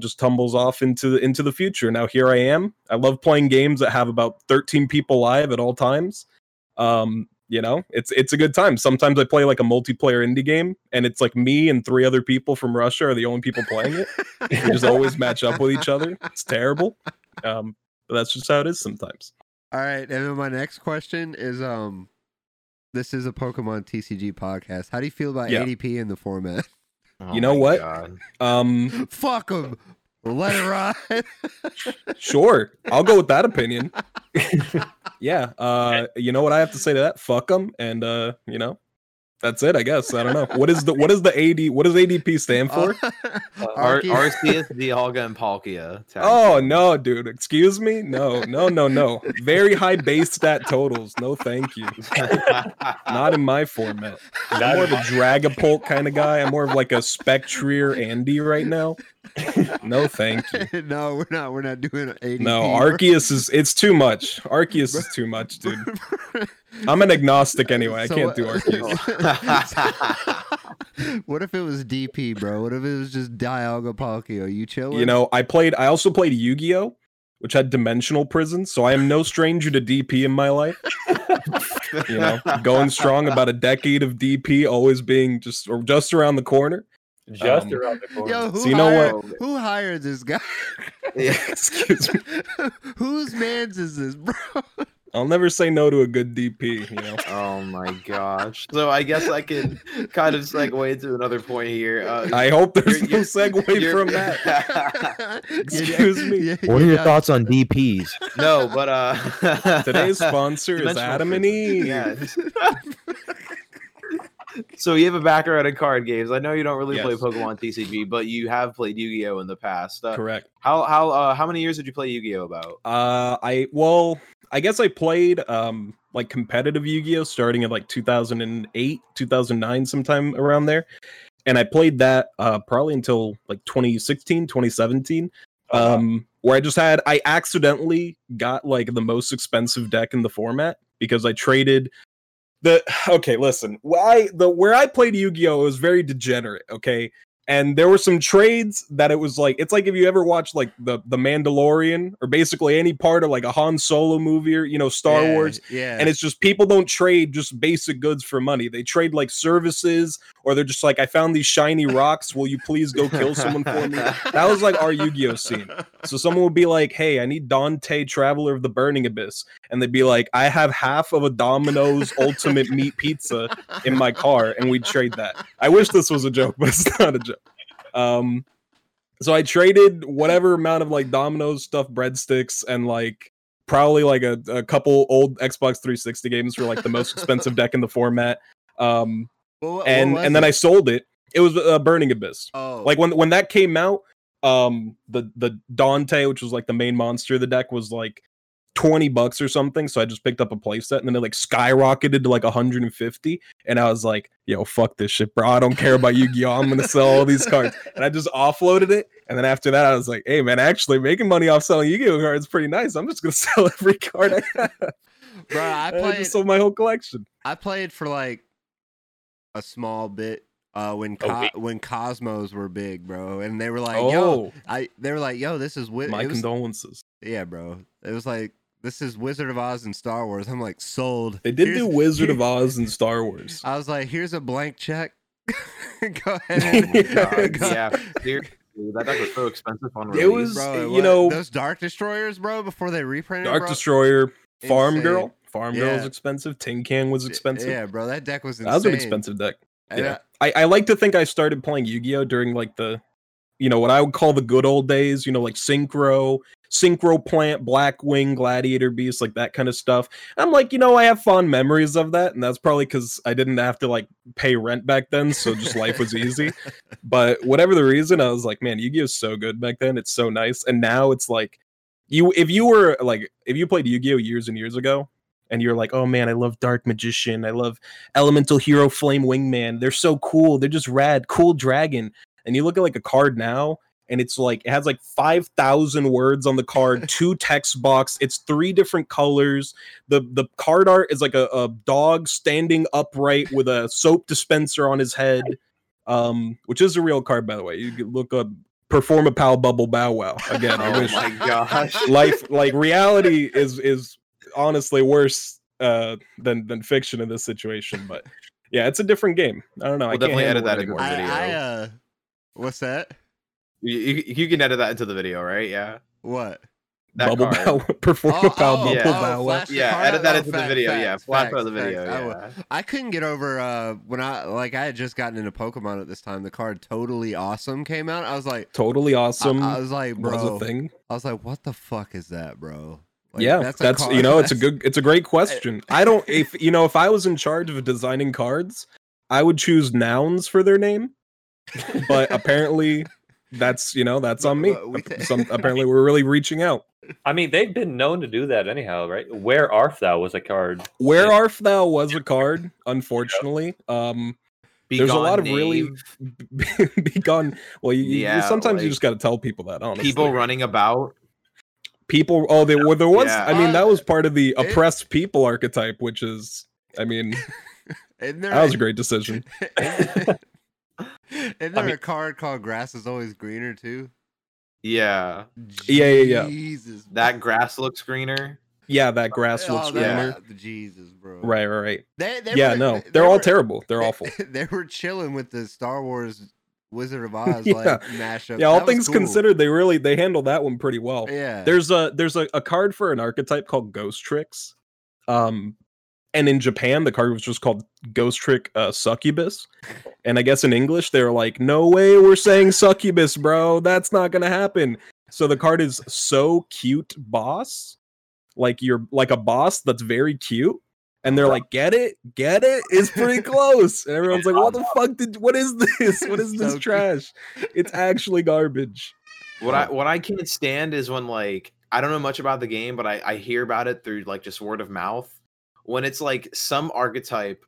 just tumbles off into the future. Now here I am. I love playing games that have about 13 people live at all times. It's a good time. Sometimes I play like a multiplayer indie game, and it's like me and 3 other people from Russia are the only people playing it. We just always match up with each other. It's terrible, but that's just how it is sometimes. All right, and then my next question is, this is a Pokemon TCG podcast. How do you feel about ADP in the format? Oh, you know what? God. Fuck them. Let it ride. Sure, I'll go with that opinion. Yeah. You know what I have to say to that? Fuck them, and you know, that's it. I guess I don't know. What is the AD? What does ADP stand for? Arceus, Dialga, and Palkia. Oh no, dude! Excuse me? No. Very high base stat totals. No, thank you. Not in my format. I'm more of a Dragapult kind of guy. I'm more of like a Spectrier Andy right now. No, thank you. No, we're not doing ADP. No, Arceus it's too much. Arceus is too much, dude. I'm an agnostic anyway. I can't do Arceus. What if it was DP, bro? What if it was just Dialga, Palkia? You chilling? You know, I also played Yu-Gi-Oh, which had dimensional prisons, so I am no stranger to DP in my life. You know, going strong, about a decade of DP, always being just around the corner. Just around the corner. Yo, who hired this guy? Yeah, excuse me. Whose man's is this, bro? I'll never say no to a good DP, you know. Oh my gosh. So I guess I can kind of segue into another point here. I hope there's no segue from that. Excuse me. What are your thoughts on DPs? No, but today's sponsor is Adam and Eve. Yes. So you have a background in card games. I know you don't really play Pokemon TCG, but you have played Yu-Gi-Oh in the past. Correct. How many years did you play Yu-Gi-Oh about? I guess I played like competitive Yu-Gi-Oh starting in like 2008, 2009, sometime around there. And I played that probably until like 2016, 2017. Where I accidentally got like the most expensive deck in the format because I traded. Where I played Yu-Gi-Oh! It was very degenerate, okay? And there were some trades that it was like, it's like if you ever watched like the Mandalorian or basically any part of like a Han Solo movie or, you know, Star Wars. Yeah. And it's just people don't trade just basic goods for money. They trade like services, or they're just like, I found these shiny rocks. Will you please go kill someone for me? That was like our Yu-Gi-Oh! Scene. So someone would be like, hey, I need Dante, Traveler of the Burning Abyss. And they'd be like, I have half of a Domino's Ultimate Meat Pizza in my car. And we'd trade that. I wish this was a joke, but it's not a joke. So I traded whatever amount of like Domino's stuffed breadsticks and like probably like a couple old Xbox 360 games for like the most expensive deck in the format. And then I sold it. It was Burning Abyss. Oh. Like when that came out, the Dante, which was like the main monster of the deck, was like $20 or something. So I just picked up a playset, and then it like skyrocketed to like 150. And I was like, yo, fuck this shit, bro. I don't care about Yu-Gi-Oh! I'm gonna sell all these cards. And I just offloaded it. And then after that, I was like, hey man, actually making money off selling Yu-Gi-Oh! Cards is pretty nice. I'm just gonna sell every card I have. Bro, I just sold my whole collection. I played for like a small bit when Cosmos were big, bro, and they were like, "Yo, this is condolences." Yeah, bro, it was like, this is Wizard of Oz and Star Wars. I'm like, sold. They did do Wizard of Oz and Star Wars. I was like, here's a blank check. Go ahead. That deck was so expensive on release. It was, bro, those Dark Destroyers, bro. Before they reprinted Dark Destroyer, Farm Girl was expensive. Tin Can was expensive. Yeah, bro, that deck was insane. That was an expensive deck. Yeah, I like to think I started playing Yu-Gi-Oh! During like the, you know, what I would call the good old days, you know, like Synchro Plant, Blackwing, Gladiator Beast, like that kind of stuff. I'm like, you know, I have fond memories of that, and that's probably because I didn't have to like pay rent back then, so just life was easy. But whatever the reason, I was like, man, Yu-Gi-Oh! Is so good back then, it's so nice. And now it's like, if you played Yu-Gi-Oh! Years and years ago, and you're like, oh man, I love Dark Magician, I love Elemental Hero, Flame Wingman, they're so cool, they're just rad, Cool Dragon. And you look at like a card now, and it's like, it has like 5,000 words on the card, 2 text box, it's 3 different colors. The card art is like a dog standing upright with a soap dispenser on his head, which is a real card, by the way. You can look up Perform a Pow Bubble Bow Wow. Again, I wish. Oh my gosh. Life, like reality is honestly worse than fiction in this situation, but yeah, it's a different game. I don't know. We'll definitely edit that into the video. What's that? You can edit that into the video, right? Yeah. What? Bubble Bow, Perform Bow, Bubble Bow. Yeah, edit that into the video. Yeah, flash out the video. I couldn't get over when I had just gotten into Pokemon at this time. The card Totally Awesome came out. I was like, Totally Awesome. I was like, bro, was a thing. I was like, what the fuck is that, bro? Like, yeah, that's you know, it's a great question. I don't, if you know, if I was in charge of designing cards, I would choose nouns for their name, but apparently. That's, you know, that's on me. Apparently we're really reaching out. I mean, they've been known to do that anyhow, right? Where Art Thou was a card. Where Art Thou was a card, unfortunately. There's a lot of really begone. Well, you sometimes like, you just got to tell people that, honestly. People running about. People. Oh, they were. There was. Yeah. I mean, that was part of the oppressed people archetype, which is, I mean, that was a great decision. Isn't there a card called Grass is Always Greener too? Yeah. Yeah. Jesus. That grass looks greener. Yeah, that grass looks greener. Yeah. Jesus, bro. Right. They're all terrible. They're awful. They were chilling with the Star Wars Wizard of Oz like mashup. Yeah, all things considered, they handled that one pretty well. Yeah. There's a card for an archetype called Ghost Tricks. And in Japan, the card was just called Ghost Trick Succubus. And I guess in English, they're like, no way we're saying Succubus, bro. That's not going to happen. So the card is So Cute Boss. Like you're like a boss that's very cute. And they're like, get it? It's pretty close. And everyone's like, what is this? What is this trash? It's actually garbage. What I can't stand is when, like, I don't know much about the game, but I hear about it through like just word of mouth. When it's like some archetype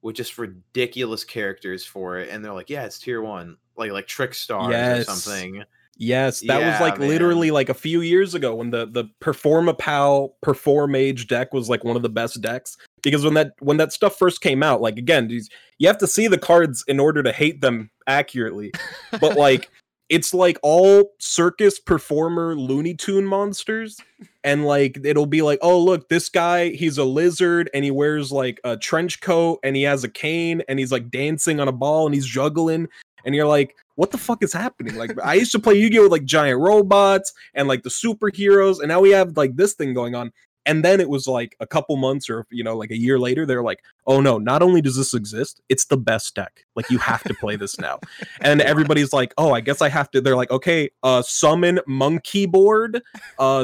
with just ridiculous characters for it, and they're like, yeah, it's tier 1, like Trick Stars or something. Yes, that was like literally like a few years ago when the Performapal Performage deck was like one of the best decks. Because when that stuff first came out, like again, you have to see the cards in order to hate them accurately. But like it's like all circus performer Looney Tune monsters. And like, it'll be like, oh, look, this guy, he's a lizard and he wears like a trench coat and he has a cane and he's like dancing on a ball and he's juggling. And you're like, what the fuck is happening? Like, I used to play Yu-Gi-Oh! With like giant robots and like the superheroes. And now we have like this thing going on. And then it was like a couple months or, you know, like a year later, they're like, oh, no, not only does this exist, it's the best deck. Like, you have to play this now. And everybody's like, oh, I guess I have to. They're like, OK, summon monkey board,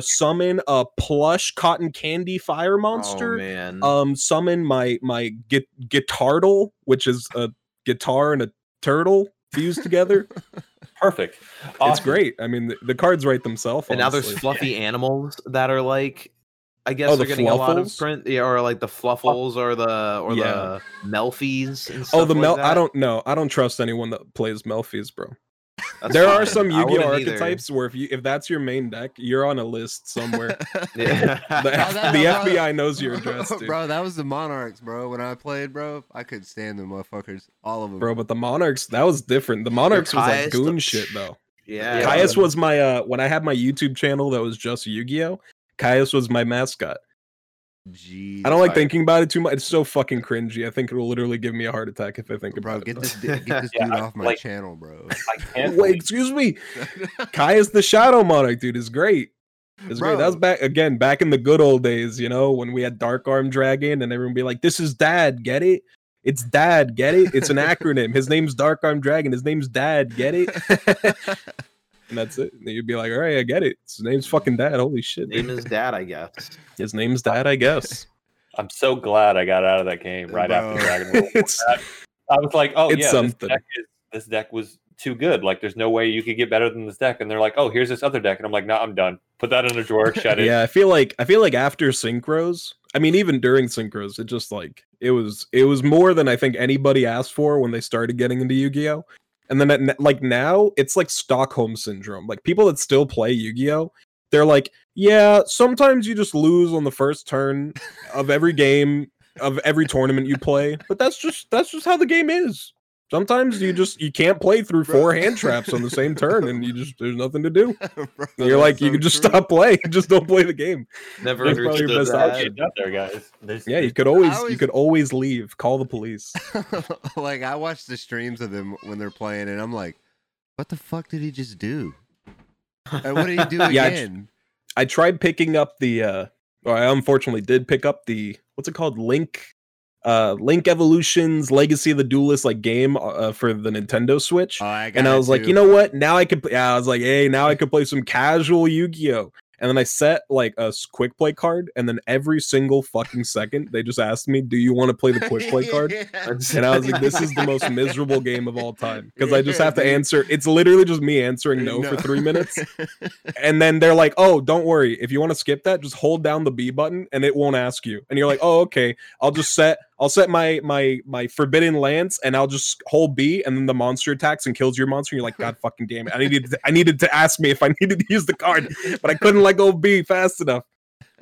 summon a plush cotton candy fire monster. Oh, man. Summon my guitardle, which is a guitar and a turtle fused together. Perfect. Awesome. It's great. I mean, the cards write themselves. And honestly. Now there's fluffy animals that are like. I guess they're getting Fluffles? A lot of print, yeah, or like the Fluffles or the Melfies and stuff. Oh, like that. I don't know. I don't trust anyone that plays Melfies, bro. There are some Yu-Gi-Oh! Archetypes where if that's your main deck, you're on a list somewhere. Yeah. The FBI knows your address, dude. Bro, that was the Monarchs, bro. When I played, bro, I couldn't stand them motherfuckers. All of them. Bro, but the Monarchs, that was different. The Monarchs was like goon shit, though. Yeah. Caius was my, when I had my YouTube channel that was just Yu-Gi-Oh!, Caius was my mascot. Jeez, I don't like thinking about it too much. It's so fucking cringy. I think it will literally give me a heart attack if I think about it. Get this dude off my channel, bro. Wait, excuse me. Caius the Shadow Monarch, dude, is great. It's great. That was back in the good old days, you know, when we had Dark Arm Dragon and everyone would be like, this is Dad, get it? It's Dad, get it? It's an acronym. His name's Dark Arm Dragon. His name's Dad, get it? And that's it. And you'd be like, all right, I get it. His name's fucking Dad. Holy shit. Name is Dad, I guess. His name's Dad, I guess. I'm so glad I got out of that game right after Dragon Ball. I was like, oh, yeah, this deck was too good. Like, there's no way you could get better than this deck. And they're like, oh, here's this other deck. And I'm like, no, I'm done. Put that in a drawer. Shut it. Yeah, I feel like after Synchros, I mean, even during Synchros, it just like, it was more than I think anybody asked for when they started getting into Yu-Gi-Oh! And then, like, now, it's like Stockholm Syndrome. Like, people that still play Yu-Gi-Oh! They're like, yeah, sometimes you just lose on the first turn of every game, of every tournament you play. But that's just how the game is. Sometimes you can't play through four hand traps on the same turn, and there's nothing to do. Bro, you're like, you can just stop playing. Just don't play the game. Never understood your best option. There, guys. Yeah, you could always leave. Call the police. Like, I watch the streams of them when they're playing, and I'm like, what the fuck did he just do? And what did he do again? I tried picking up the, or I unfortunately did pick up the, what's it called? Link Evolutions Legacy of the Duelist like game for the Nintendo Switch. Oh, I was like, you know what? Now I could play. I was like, hey, now I could play some casual Yu-Gi-Oh. And then I set like a quick play card, and then every single fucking second they just asked me, do you want to play the quick play card? And I was like, this is the most miserable game of all time, because I just have to answer. It's literally just me answering no for 3 minutes. And then they're like, oh, don't worry. If you want to skip that, just hold down the B button and it won't ask you. And you're like, oh, okay, I'll set my Forbidden Lance, and I'll just hold B, and then the monster attacks and kills your monster. And you're like, God fucking damn it! I needed to ask me if I needed to use the card, but I couldn't let go of B fast enough.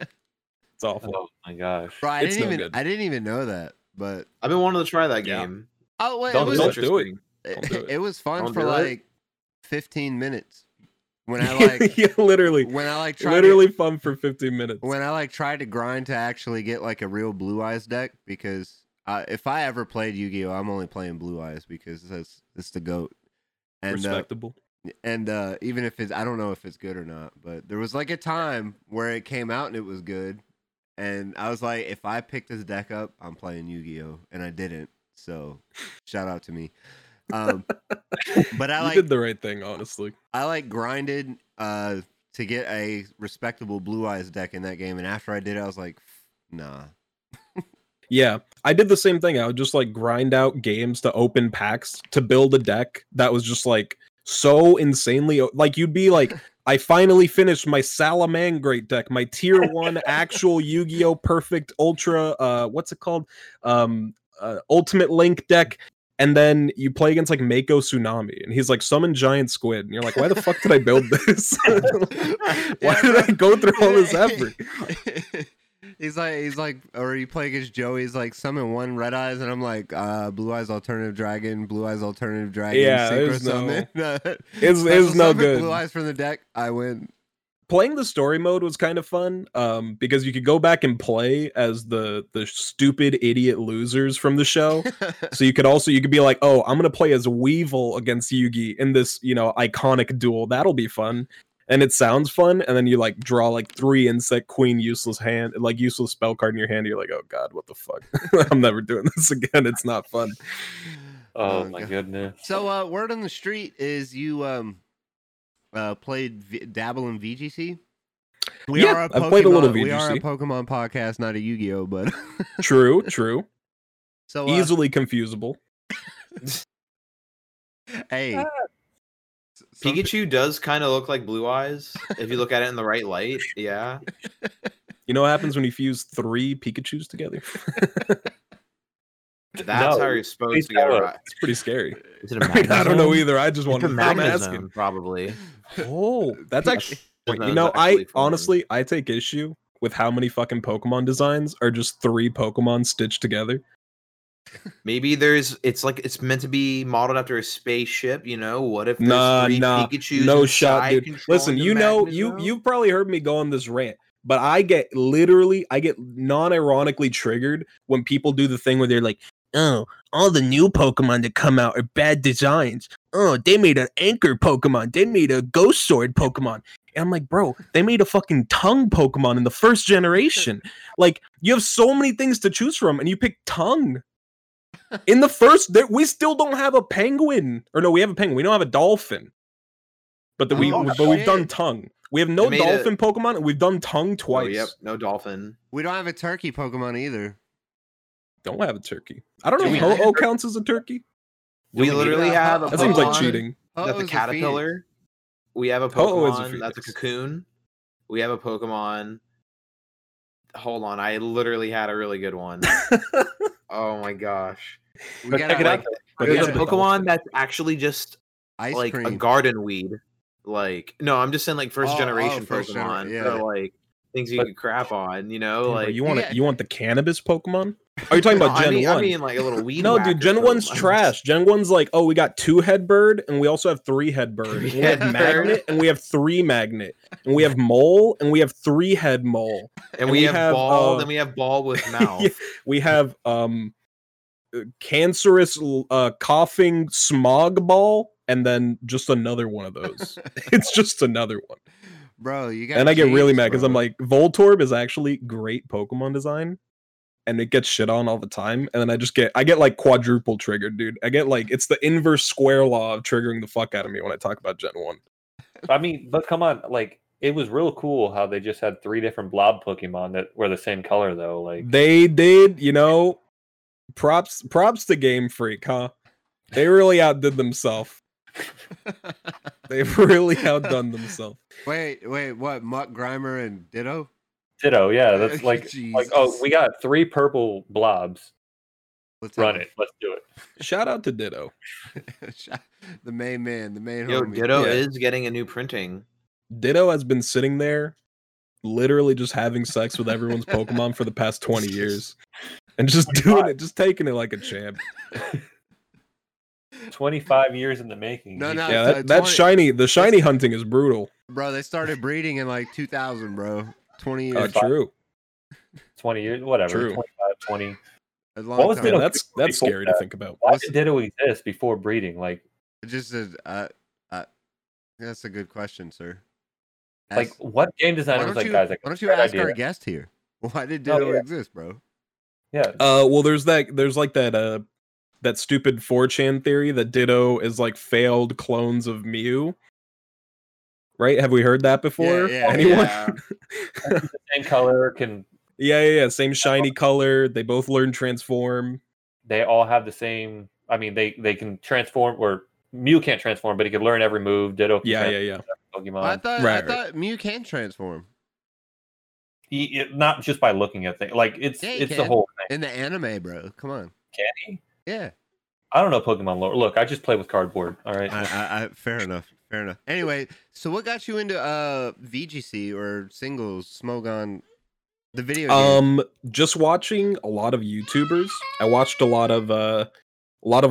It's awful. Oh my gosh! Bro, I didn't even know that, but I've been wanting to try that game. Oh wait, don't do it. It was fun for like 15 minutes. When I like tried to grind to actually get like a real Blue Eyes deck, because if I ever played Yu-Gi-Oh, I'm only playing Blue Eyes because it's the GOAT. And respectable. And even if it's, I don't know if it's good or not, but there was like a time where it came out and it was good, and I was like, if I pick this deck up, I'm playing Yu-Gi-Oh, and I didn't. So shout out to me. But I like, you did the right thing, honestly. I like grinded to get a respectable Blue Eyes deck in that game, and after I did it, I was like, nah. Yeah, I did the same thing. I would just like grind out games to open packs to build a deck that was just like so insanely like, you'd be like, I finally finished my Salamangreat deck, my tier 1 actual Yu-Gi-Oh perfect ultra ultimate Link deck. And then you play against like Mako Tsunami, and he's like, summon giant squid. And you're like, why the fuck did I build this? Why did I go through all this effort? He's like, or you play against Joey's like, summon one Red Eyes, and I'm like, Blue Eyes Alternative Dragon. Yeah, it's no good. Blue Eyes from the deck, I win. Playing the story mode was kind of fun, because you could go back and play as the stupid idiot losers from the show. So you could be like, oh, I'm gonna play as Weevil against Yugi in this, you know, iconic duel. That'll be fun, and it sounds fun. And then you like draw like 3 Insect Queen useless spell card in your hand. You're like, oh god, what the fuck? I'm never doing this again. It's not fun. Oh my goodness. So word on the street is you dabble in VGC. I've played a little VGC. We are a Pokemon podcast, not a Yu-Gi-Oh, but true. So easily confusable. Hey, Pikachu does kind of look like Blue Eyes if you look at it in the right light. Yeah, you know what happens when you fuse 3 Pikachus together. That's how you're supposed to get it. It's pretty scary. Is it a magnetism? I don't know either. I just want to magnetism, probably. Oh, that's actually. You know, I take issue with how many fucking Pokemon designs are just 3 Pokemon stitched together. Maybe it's meant to be modeled after a spaceship, you know? What if there's 3 Pikachus? No shot, dude. Listen, you know, you've probably heard me go on this rant. But I get non-ironically triggered when people do the thing where they're like, oh, all the new Pokemon that come out are bad designs. Oh, they made an anchor Pokemon. They made a ghost sword Pokemon. And I'm like, bro, they made a fucking tongue Pokemon in the first generation. Like, you have so many things to choose from, and you pick tongue. In the first, we still don't have a penguin. Or no, we have a penguin. We don't have a dolphin. But we've done tongue. We have no dolphin Pokemon, and we've done tongue twice. Oh, yep, no dolphin. We don't have a turkey Pokemon either. Don't have a turkey. I don't know if Ho-Oh counts as a turkey. We literally have a Pokemon. That seems like cheating. That's a caterpillar. We have a Pokemon. That's a cocoon. We have a Pokemon. Hold on, I literally had a really good one. Oh my gosh. We got there's a Pokemon that's actually just like a garden weed. Like, no, I'm just saying, like, first generation Pokemon, yeah. So, like, things you could crap on, you know, like, you want the cannabis Pokemon? Are you talking about Gen 1? I mean, like a little weed. No, dude, Gen 1's trash. Gen 1's like, oh, we got 2 head bird, and we also have 3 head bird. We have magnet, and we have 3 magnet, and we have mole, and we have 3 head mole, and we have ball, then we have ball with mouth. Yeah, we have cancerous coughing smog ball. And then just another one of those. It's just another one. Bro, you got. And I get really mad because I'm like, Voltorb is actually great Pokemon design, and it gets shit on all the time. And then I get like quadruple triggered, dude. I get like, it's the inverse square law of triggering the fuck out of me when I talk about Gen 1. I mean, but come on, like, it was real cool how they just had three different blob Pokemon that were the same color, though. Like they did, you know. Props to Game Freak, huh? They really outdid themselves. They've really outdone themselves. Wait, what? Muck, Grimer, and Ditto? Ditto, yeah. That's like, oh, we got three purple blobs. Let's do it. Shout out to Ditto. The main man, the main homie. Ditto is getting a new printing. Ditto has been sitting there, literally just having sex with everyone's Pokemon for the past 20 years. And just doing it, just taking it like a champ. 25 years in the making. No, yeah, that's shiny. The shiny hunting is brutal, bro. They started breeding in like 2000, bro. 20 years. True. 20 years, whatever. True. 25, 20. As long as that's scary to think about. Why did it exist before breeding? Like, it just is. That's a good question, sir. Like, what game designer was like, guys? Why don't you ask our guest here? Why did Ditto exist, bro? Yeah. Well, there's that. There's like that. That stupid 4chan theory that Ditto is like failed clones of Mew. Right? Have we heard that before? Yeah, anyone? Yeah. The same color can. Yeah. Same shiny color. They both learn transform. They all have the same. I mean, they can transform, or Mew can't transform, but he can learn every move. Ditto. Yeah. Pokemon. I thought Mew can transform. Not just by looking at things. Like it's the whole thing. In the anime, bro. Come on. Can he? Yeah, I don't know Pokemon lore. Look, I just play with cardboard. All right. I fair enough. Anyway, so what got you into VGC or singles, Smogon, the video game? Just watching a lot of YouTubers. I watched a lot of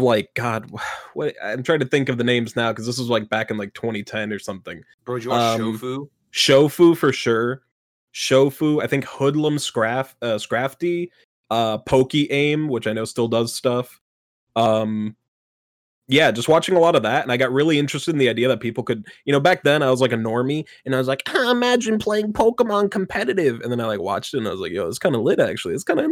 like, God, what? I'm trying to think of the names now because this was like back in like 2010 or something. Bro, did you watch Shofu? Shofu for sure. Shofu. I think Hoodlum Scrafty. Pokey Aim, which I know still does stuff. Yeah, just watching a lot of that, and I got really interested in the idea that people could, you know, back then I was like a normie, and I was like, imagine playing Pokemon competitive, and then I like watched it, and I was like, yo, it's kind of lit, actually. It's kind of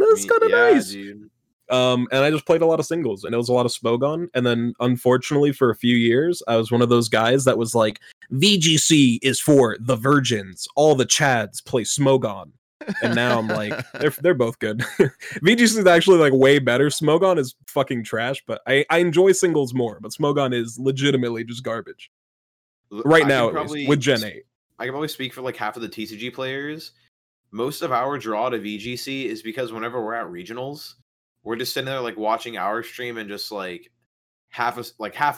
nice. Dude. And I just played a lot of singles, and it was a lot of Smogon, and then unfortunately for a few years, I was one of those guys that was like, VGC is for the virgins. All the chads play Smogon. And now I'm like, they're both good. VGC is actually like way better. Smogon is fucking trash, but I enjoy singles more. But Smogon is legitimately just garbage right now. Probably, with Gen 8, I can probably speak for like half of the TCG players. Most of our draw to VGC is because whenever we're at regionals, we're just sitting there like watching our stream and just like half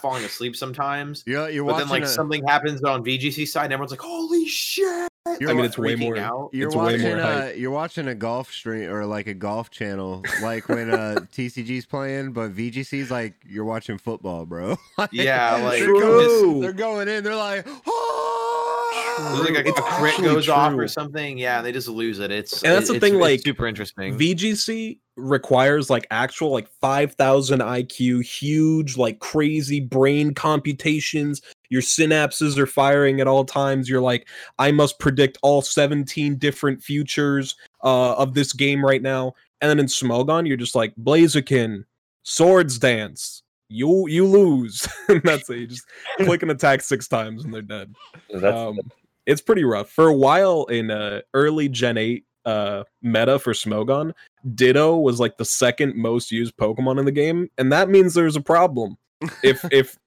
falling asleep sometimes. Yeah, you're. But then like something happens on VGC side, and everyone's like, "Holy shit!" It's way more. You're watching a golf stream or like a golf channel, like when TCG's playing, but VGC's like you're watching football, bro. Like, yeah, like they're going in. They're like, oh! Like a crit goes off or something. Yeah, they just lose it. That's the thing. Like super interesting. VGC requires like actual like 5,000 IQ, huge like crazy brain computations. Your synapses are firing at all times. You're like, I must predict all 17 different futures of this game right now. And then in Smogon, you're just like, Blaziken, Swords Dance. You lose. And that's it. You just click an attack 6 times and they're dead. It's pretty rough. For a while in early Gen 8 meta for Smogon, Ditto was like the second most used Pokemon in the game. And that means there's a problem. if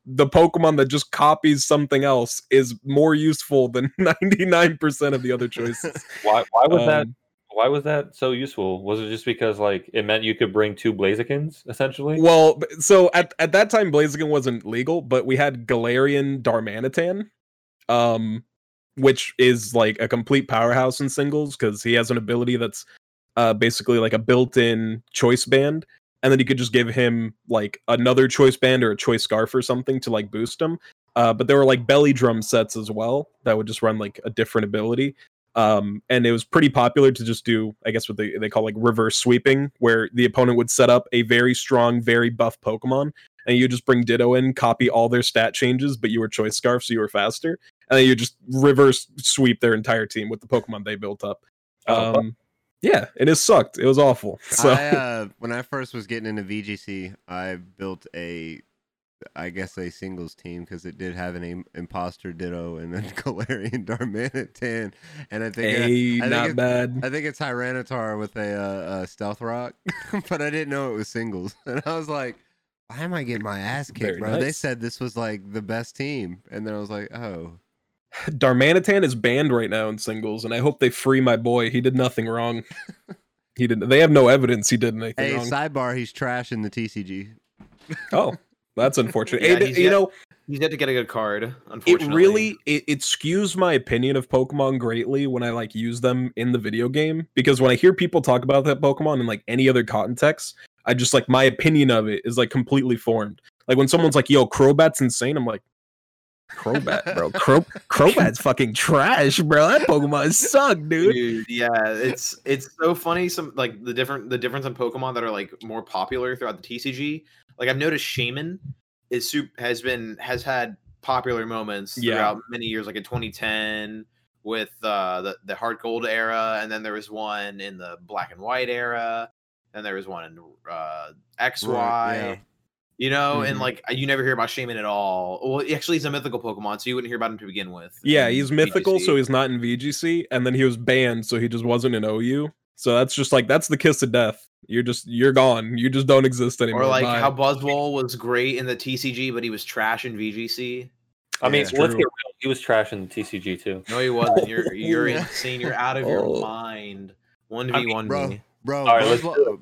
the Pokemon that just copies something else is more useful than 99% of the other choices. Why was that so useful? Was it just because like it meant you could bring 2 Blazikens essentially? Well, so at that time Blaziken wasn't legal, but we had Galarian Darmanitan, which is like a complete powerhouse in singles because he has an ability that's basically like a built-in choice band. And then you could just give him like another choice band or a choice scarf or something to like boost him. But there were like belly drum sets as well that would just run like a different ability. And it was pretty popular to just do, I guess, what they call like reverse sweeping, where the opponent would set up a very strong, very buff Pokemon. And you just bring Ditto in, copy all their stat changes, but you were choice scarf, so you were faster. and then you just reverse sweep their entire team with the Pokemon they built up. Yeah, and it sucked. It was awful. So when I first was getting into VGC, I built a singles team because it did have an imposter Ditto and then Galarian Darmanitan at 10, and I think not bad. I think it's Tyranitar with a Stealth Rock, but I didn't know it was singles, and I was like, why am I getting my ass kicked, very bro? Nice. They said this was like the best team, and then I was like, oh. Darmanitan is banned right now in singles, and I hope they free my boy. He did nothing wrong. They have no evidence he did anything wrong. Sidebar, he's trash in the TCG. Oh, that's unfortunate. Yeah, he's yet to get a good card, unfortunately. It really it skews my opinion of Pokemon greatly when I like use them in the video game, because when I hear people talk about that Pokemon in like any other context, I just like my opinion of it is like completely formed. Like when someone's like, yo, Crobat's insane, I'm like, Crobat, bro. Crobat's fucking trash, bro. That Pokemon suck, dude. Yeah, it's so funny. Some like the difference in Pokemon that are like more popular throughout the TCG. Like I've noticed Shaman has had popular moments throughout many years, like in 2010 with the Heart Gold era, and then there was one in the Black and White era, and there was one in X, Y. Yeah. You know, and like you never hear about Shaman at all. Well, actually, he's a mythical Pokemon, so you wouldn't hear about him to begin with. Yeah, he's mythical, VGC. So he's not in VGC, and then he was banned, so he just wasn't in OU. So that's just like that's the kiss of death. You're gone. You just don't exist anymore. Or like Bye. How Buzzwole was great in the TCG, but he was trash in VGC. I mean, let's get real. He was trash in the TCG too. No, he wasn't. You're insane. You're out of your mind. 1v1 me. Bro, right,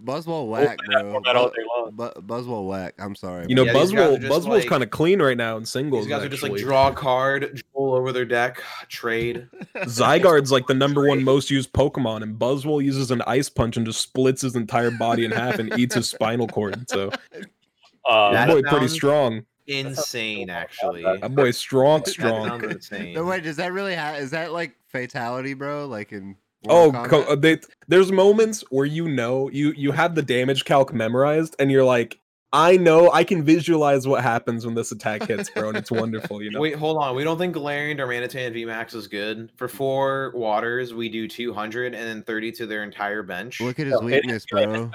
Buzzwole whack, bro. Buzzwole whack. I'm sorry. You know, Buzzwole's like, kind of clean right now in singles. These guys are just like draw a card, drool over their deck, trade. Zygarde's like the number one most used Pokemon, and Buzzwole uses an ice punch and just splits his entire body in half and eats his spinal cord. So, that boy, pretty strong. Insane, actually. That boy, strong. That sounds insane. No, wait, does that really is that like fatality, bro? Like in. There's moments where you have the damage calc memorized, and you're like, I know, I can visualize what happens when this attack hits, bro, and it's wonderful, you know? Wait, hold on. We don't think Galarian Darmanitan VMAX is good. For 4 waters, we do 200 and then 30 to their entire bench. Look at his weakness, bro.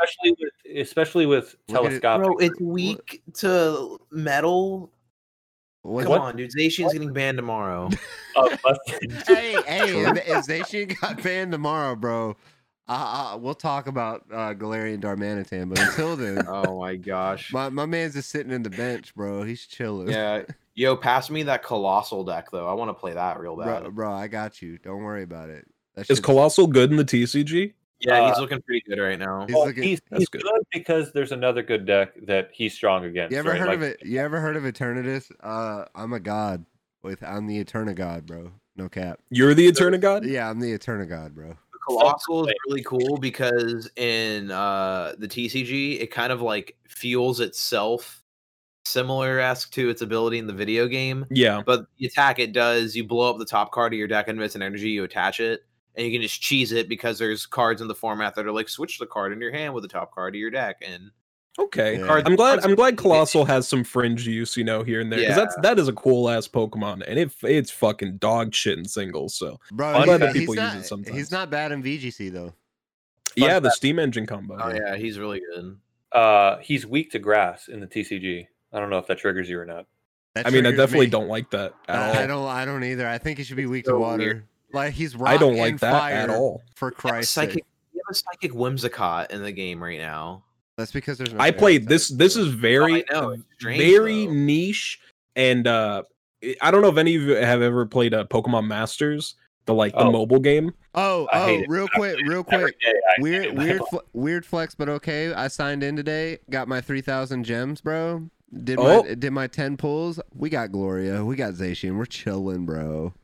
Especially with telescopic. Bro, it's weak to metal. Come on, dude. Zacian's getting banned tomorrow. hey, if Zacian got banned tomorrow, bro, we'll talk about Galarian Darmanitan. But until then, oh my gosh, my man's just sitting in the bench, bro. He's chilling. Yeah, yo, pass me that Colossal deck though. I want to play that real bad, bro. I got you. Don't worry about it. Is Colossal good in the TCG? Yeah, he's looking pretty good right now. He's good because there's another good deck that he's strong against. You ever heard of Eternatus? I'm a god. I'm the Eterna god, bro. No cap. You're the Eterna god? Yeah, I'm the Eterna god, bro. The Colossal is really cool because in the TCG, it kind of like fuels itself, similar-esque to its ability in the video game. Yeah. But the attack it does, you blow up the top card of your deck and it's an energy, you attach it. And you can just cheese it because there's cards in the format that are like switch the card in your hand with the top card of your deck. And I'm glad Colossal has some fringe use, you know, here and there. Because that is a cool ass Pokemon, and it's fucking dog shit in singles. So bro, I'm glad that people use it sometimes. He's not bad in VGC though. Yeah, the Steam Engine combo. Oh yeah, he's really good. He's weak to grass in the TCG. I don't know if that triggers you or not. I definitely don't like that at all. I don't either. I think he should be weak to water. Weird. Like he's rock I don't like and that fire at all. For Christ's sake, you have a psychic Whimsicott in the game right now. That's because there's. No I played this. This is very, strange, very though. Niche, and I don't know if any of you have ever played a Pokemon Masters, the mobile game. Real quick, weird flex, but okay. I signed in today, got my 3,000 gems, bro. Did my 10 pulls. We got Gloria, we got Zacian, we're chilling, bro.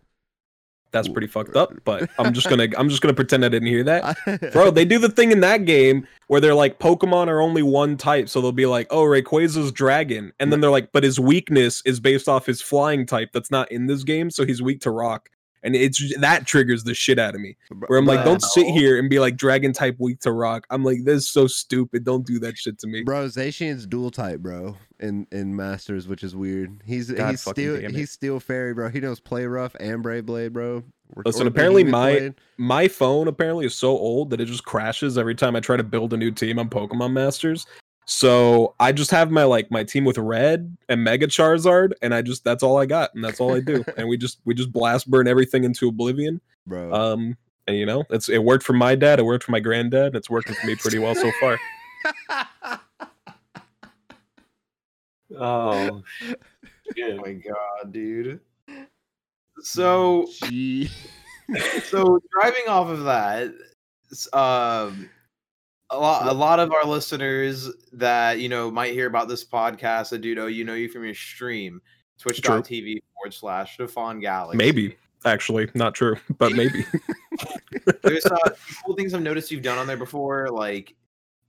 That's pretty fucked up, but I'm just gonna pretend I didn't hear that. Bro, they do the thing in that game where they're like Pokemon are only one type, so they'll be like, oh, Rayquaza's dragon, and then they're like, but his weakness is based off his flying type that's not in this game, so he's weak to rock. And it's that triggers the shit out of me. Where I'm like, don't sit here and be like dragon type weak to rock. I'm like, this is so stupid. Don't do that shit to me. Bro, Zacian's dual type, bro, in Masters, which is weird. He's Steel Fairy, bro. He knows Play Rough and Brave Blade, bro. Listen, apparently my phone apparently is so old that it just crashes every time I try to build a new team on Pokemon Masters. So I just have my team with Red and Mega Charizard, and that's all I got, and that's all I do. And we just blast burn everything into oblivion, bro. And you know, it worked for my dad, it worked for my granddad, and it's working for me pretty well so far. Oh, shit. Oh my god, dude. So driving off of that, a lot of our listeners that, you know, might hear about this podcast, I do know, you know, you from your stream, twitch.tv/StefanGalaxy. Maybe, actually, not true, but maybe. There's cool things I've noticed you've done on there before. Like,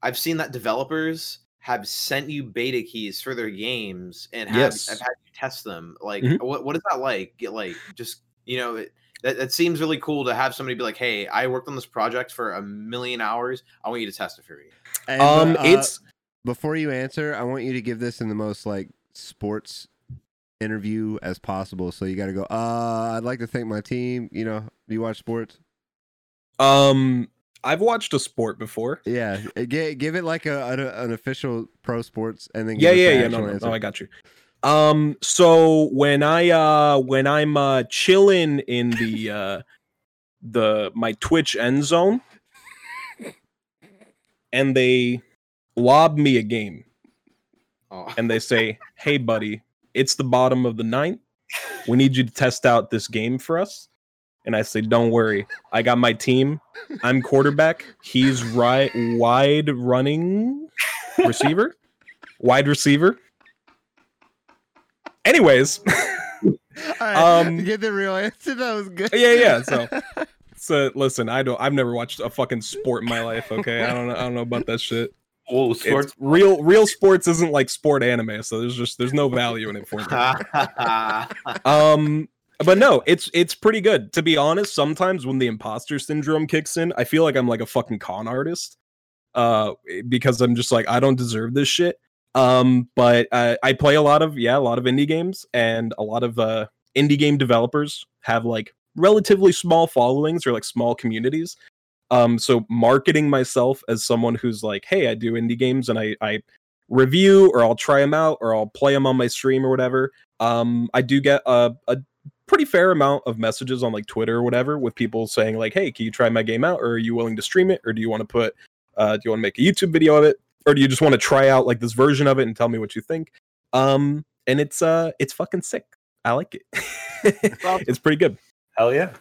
I've seen that developers have sent you beta keys for their games and I've had you test them. Like, mm-hmm. What is that like? Like, just, you know... That seems really cool to have somebody be like, "Hey, I worked on this project for a million hours. I want you to test it for me." And, it's before you answer, I want you to give this in the most like sports interview as possible. So you got to go. I'd like to thank my team. You know, do you watch sports? I've watched a sport before. Yeah, give it like an official pro sports, and then give us No, I got you. So when I'm chilling in my Twitch end zone and they lob me a game and they say, "Hey buddy, it's the bottom of the ninth. We need you to test out this game for us." And I say, "Don't worry. I got my team. I'm quarterback. He's wide running receiver. Wide receiver." Anyways, right, get the real answer. That was good. Yeah. So listen, I've never watched a fucking sport in my life. Okay, I don't know about that shit. Oh, sports. Real sports isn't like sport anime, so there's no value in it for me. But no, it's pretty good, to be honest. Sometimes when the imposter syndrome kicks in, I feel like I'm like a fucking con artist, because I'm just like, I don't deserve this shit. But I play a lot of indie games, and a lot of indie game developers have like relatively small followings or like small communities. So marketing myself as someone who's like, "Hey, I do indie games and I review, or I'll try them out, or I'll play them on my stream," or whatever. I do get a pretty fair amount of messages on like Twitter or whatever with people saying like, "Hey, can you try my game out? Or are you willing to stream it? Or do you want to make a YouTube video of it? Or do you just want to try out like this version of it and tell me what you think?" And it's fucking sick. I like it. It's pretty good. Hell yeah.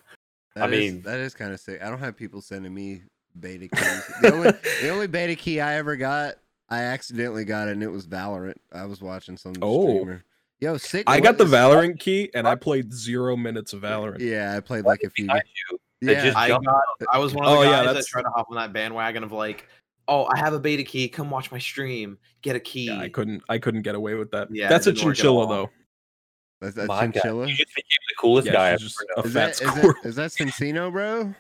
That is kind of sick. I don't have people sending me beta keys. The only beta key I ever got, I accidentally got it, and it was Valorant. I was watching some streamer. Yo, sick. I got the Valorant key, and I played 0 minutes of Valorant. Yeah, I played like a few. I was one of the guys that tried to hop on that bandwagon of like, "Oh, I have a beta key. Come watch my stream. Get a key." Yeah, I couldn't get away with that. Yeah, that's a chinchilla, though. That's a chinchilla. You just became the coolest guy. Is that Cincino, bro?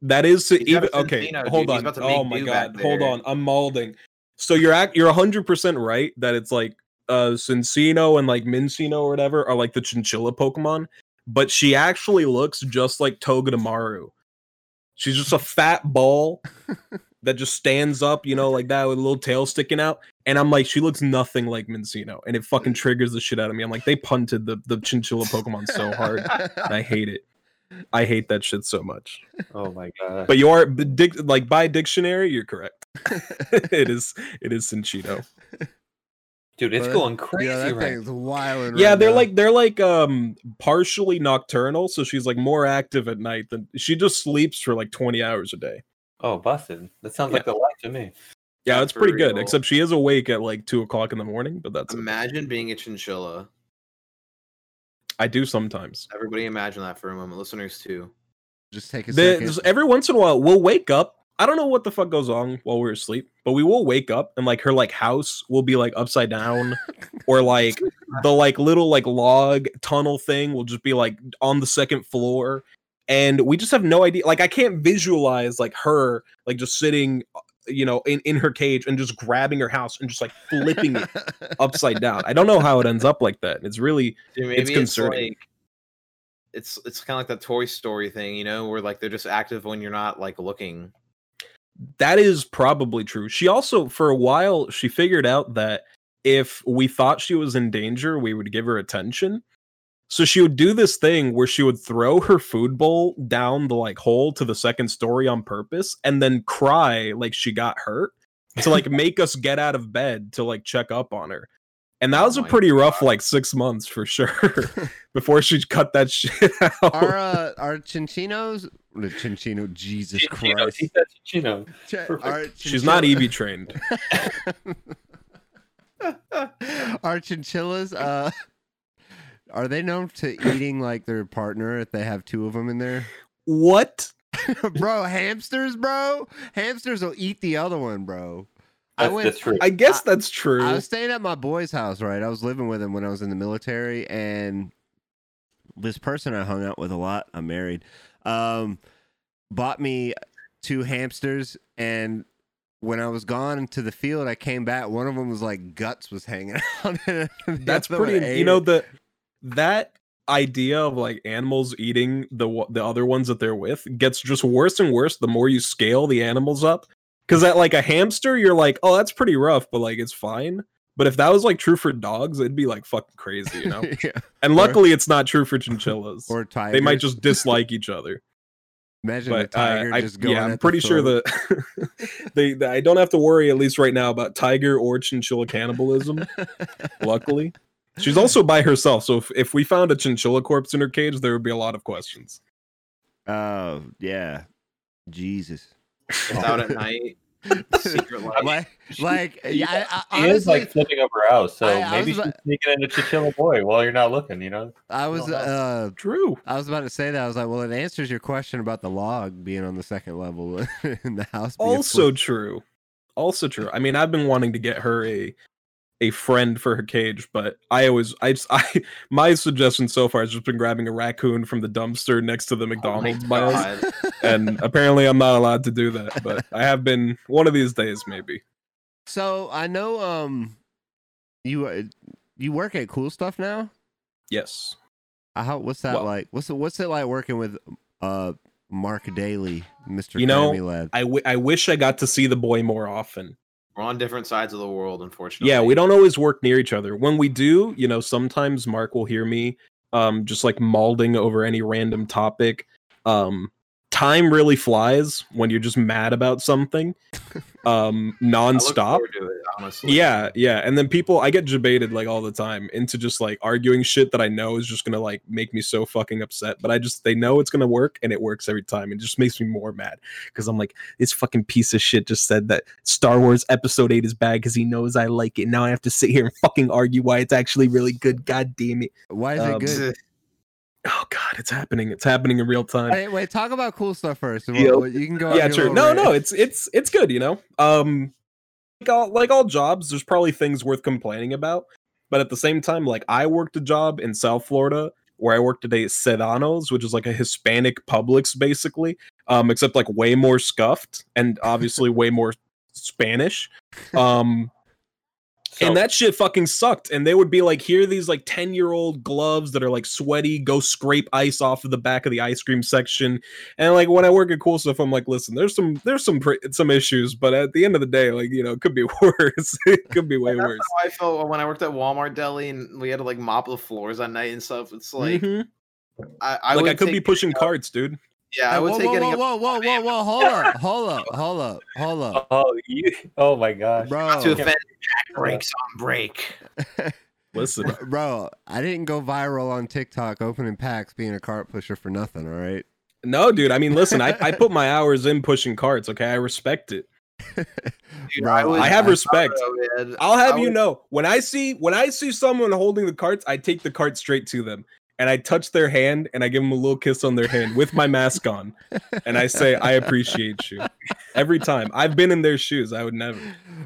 That is. Okay, hold on. Oh my god, hold on. I'm molding. So you're 100% right that it's like Cincino and like Mincino or whatever are like the chinchilla Pokemon, but she actually looks just like Togedemaru. She's just a fat ball. That just stands up, you know, like that, with a little tail sticking out. And I'm like, she looks nothing like Mincino. And it fucking triggers the shit out of me. I'm like, they punted the chinchilla Pokemon so hard. And I hate it. I hate that shit so much. Oh my god. But you are, like, by dictionary, you're correct. It is Cinchino. Dude, it's going crazy. Yeah, that thing's wild. Yeah, right, they're like partially nocturnal, so she's like more active at night than she just sleeps for like 20 hours a day. Oh, busted. That sounds like the life to me. Yeah, it's pretty good, except she is awake at like 2 o'clock in the morning, but that's... Imagine being a chinchilla. I do sometimes. Everybody imagine that for a moment. Listeners, too. Just take a second. Every once in a while, we'll wake up I don't know what the fuck goes on while we're asleep, but we will wake up and like her like house will be like upside down or like the like little like log tunnel thing will just be like on the second floor. And we just have no idea. Like I can't visualize like her like just sitting, you know, in her cage and just grabbing her house and just like flipping it upside down. I don't know how it ends up like that. It's really, dude, maybe it's concerning. It's kind of like that Toy Story thing, you know, where like they're just active when you're not like looking. That is probably true. She also, for a while, she figured out that if we thought she was in danger, we would give her attention. So she would do this thing where she would throw her food bowl down the like hole to the second story on purpose and then cry like she got hurt to like make us get out of bed to like check up on her. And that was a pretty rough, like 6 months for sure before she cut that shit out. Our Chinchinos, the Chinchino, Jesus Chinchino, Christ. He said Chinchino. She's not EB trained. Our chinchillas, are they known to eating like their partner if they have two of them in there? What? Bro, hamsters, bro. Hamsters will eat the other one, bro. I guess that's true. I was staying at my boy's house, right? I was living with him when I was in the military, and this person I hung out with a lot, I'm married, bought me two hamsters, and when I was gone into the field, I came back, one of them was like guts was hanging out. That's pretty, you know, that idea of like animals eating the other ones that they're with gets just worse and worse the more you scale the animals up. Because at like a hamster, you're like, oh, that's pretty rough, but like it's fine. But if that was like true for dogs, it'd be like fucking crazy, you know? Yeah. And luckily, it's not true for chinchillas. Or tigers. They might just dislike each other. Imagine a tiger just going. Yeah, I'm pretty sure I don't have to worry, at least right now, about tiger or chinchilla cannibalism. Luckily, she's also by herself, so if we found a chinchilla corpse in her cage, there would be a lot of questions. Oh yeah, Jesus. It's out at night. Secret life. She is like flipping over her house, so maybe she's sneaking in a chinchilla boy while you're not looking, you know? I was about to say that. I was like, well, it answers your question about the log being on the second level in the house. Also true. I mean, I've been wanting to get her a friend for her cage, but my suggestion so far has just been grabbing a raccoon from the dumpster next to the McDonald's aisle, and apparently I'm not allowed to do that, but I have been one of these days maybe. So I know you work at Cool Stuff now? Yes. What's that like? What's it like working with Mark Daly, Mr. You know, lad? I wish I got to see the boy more often. We're on different sides of the world, unfortunately. Yeah, we don't always work near each other. When we do, you know, sometimes Mark will hear me just like mauling over any random topic. Time really flies when you're just mad about something nonstop. I look forward to it, honestly. Yeah. And then I get debated like all the time into just like arguing shit that I know is just going to like make me so fucking upset. But they know it's going to work, and it works every time. It just makes me more mad because I'm like, this fucking piece of shit just said that Star Wars Episode 8 is bad because he knows I like it. Now I have to sit here and fucking argue why it's actually really good. God damn it. Why is it good? Oh God, it's happening! It's happening in real time. Wait, talk about Cool Stuff first. You can go. Yeah, sure. No, it's good. You know, like all jobs, there's probably things worth complaining about, but at the same time, like I worked a job in South Florida where I worked at a Sedano's, which is like a Hispanic Publix, basically, except like way more scuffed and obviously way more Spanish. And that shit fucking sucked. And they would be like, here are these like 10-year-old gloves that are like sweaty, go scrape ice off of the back of the ice cream section. And like when I work at Cool Stuff, I'm like, listen, there's some issues, but at the end of the day, like, you know, it could be worse. It could be way worse. How I felt when I worked at Walmart Deli and we had to like mop the floors at night and stuff. It's like, I could be pushing carts, dude. Yeah, I would say whoa, hold up. Oh my gosh. Bro. Not to offend Jack Breaks on Break. Listen. Bro, I didn't go viral on TikTok opening packs being a cart pusher for nothing, all right? No, dude. I mean, listen, I put my hours in pushing carts, okay? I respect it. Dude, bro, I have respect. I'll have you know, when I see someone holding the carts, I take the cart straight to them. and I touch their hand and I give them a little kiss on their hand with my mask on. And I say, I appreciate you every time. I've been in their shoes. I would never.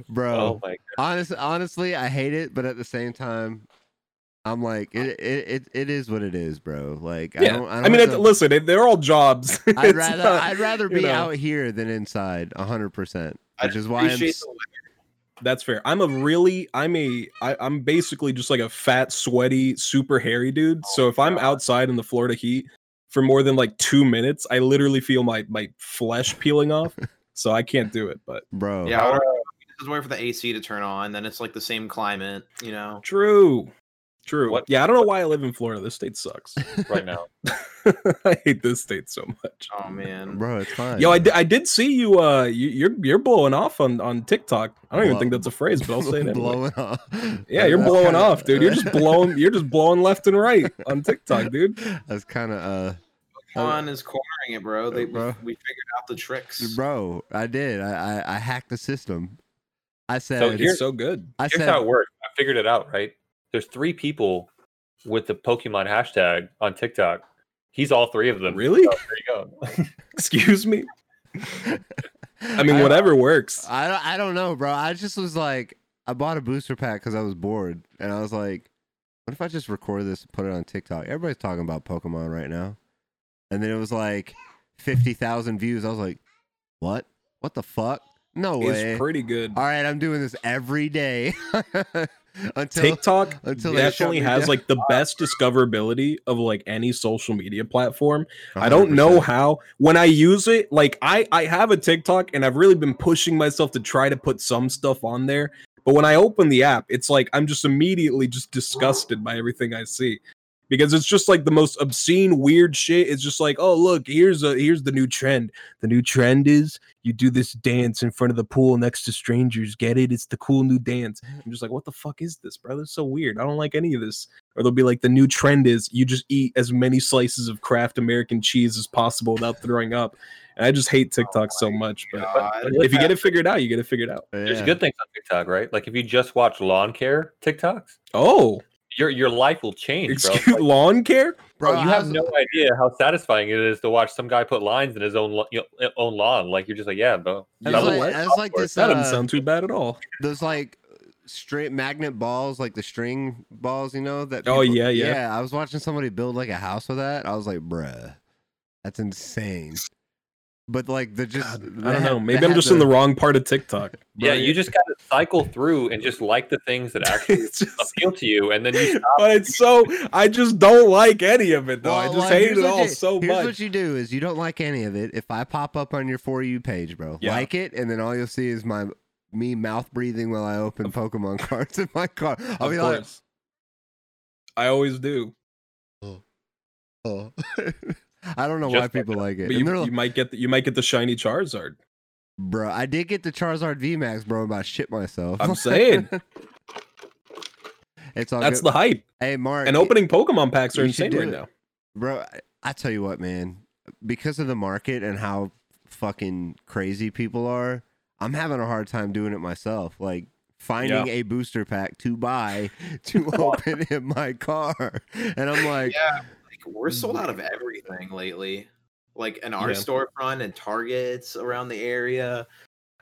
Bro, oh my God. Honestly, I hate it. But at the same time, I'm like, it is what it is, bro. Like, yeah. Listen, they're all jobs. I'd rather be out here than inside 100%, which is why I'm... That's fair. I'm basically just like a fat, sweaty, super hairy dude. So if I'm outside in the Florida heat for more than like 2 minutes, I literally feel my flesh peeling off. So I can't do it, but bro. Yeah, I just wait for the AC to turn on, then it's like the same climate, you know. True. What? Yeah, I don't know why I live in Florida. This state sucks right now. I hate this state so much. Oh man, bro, it's fine. Yo, I did see you. You're blowing off on TikTok. I don't even think that's a phrase, but I'll say it. Blowing off. Yeah, you're blowing off, dude. You're just blowing left and right on TikTok, dude. That's kind of Pokemon is cornering it, bro. We figured out the tricks, bro. I did. I hacked the system. I said it's so good. Here's how it worked. I figured it out, right? There's 3 people with the Pokemon hashtag on TikTok. He's all 3 of them. Really? Oh, there you go. Excuse me. I mean, whatever works. I don't know, bro. I just was like, I bought a booster pack because I was bored, and I was like, what if I just record this and put it on TikTok? Everybody's talking about Pokemon right now. And then it was like 50,000 views. I was like, what? What the fuck? No way. It's pretty good. All right, I'm doing this every day. TikTok definitely has like the best discoverability of like any social media platform. 100%. I don't know how. When I use it, like I have a TikTok and I've really been pushing myself to try to put some stuff on there. But when I open the app, it's like I'm just immediately just disgusted by everything I see. Because it's just like the most obscene, weird shit. It's just like, oh, look, here's the new trend. The new trend is you do this dance in front of the pool next to strangers. Get it? It's the cool new dance. I'm just like, what the fuck is this, bro? This is so weird. I don't like any of this. Or they'll be like, the new trend is you just eat as many slices of Kraft American cheese as possible without throwing up. And I just hate TikTok so much. But if you get it figured out, you get it figured out. Yeah. There's good things on TikTok, right? Like if you just watch lawn care TikToks. Oh, Your life will change, bro. Like, lawn care? Bro, you have no idea how satisfying it is to watch some guy put lines in his own lawn. Like, you're just like, yeah, bro. That doesn't sound too bad at all. Those, like, straight magnet balls, like the string balls, you know? That. People, yeah, I was watching somebody build, like, a house with that. I was like, bruh, that's insane. But, like, they're just... God, I don't know. Maybe I'm just in the wrong part of TikTok. Yeah, you just got to cycle through and just like the things that actually appeal to you, and then you stop. But it's so... I just don't like any of it, though. Well, I just hate it all so much. Here's what you do is you don't like any of it. If I pop up on your For You page, bro, like it, and then all you'll see is me mouth breathing while I open Pokemon cards in my car. I'll be like... I always do. Oh. I don't know why people like it. But you might get the shiny Charizard, bro. I did get the Charizard VMAX, bro. But I shit myself. I'm saying it's all that's good. The hype. Hey, Mark, and opening Pokemon packs are insane right now, bro. I tell you what, man, because of the market and how fucking crazy people are, I'm having a hard time doing it myself. Like finding a booster pack to buy to open in my car, and I'm like. Yeah. We're sold out of everything lately, like in our storefront and Targets around the area.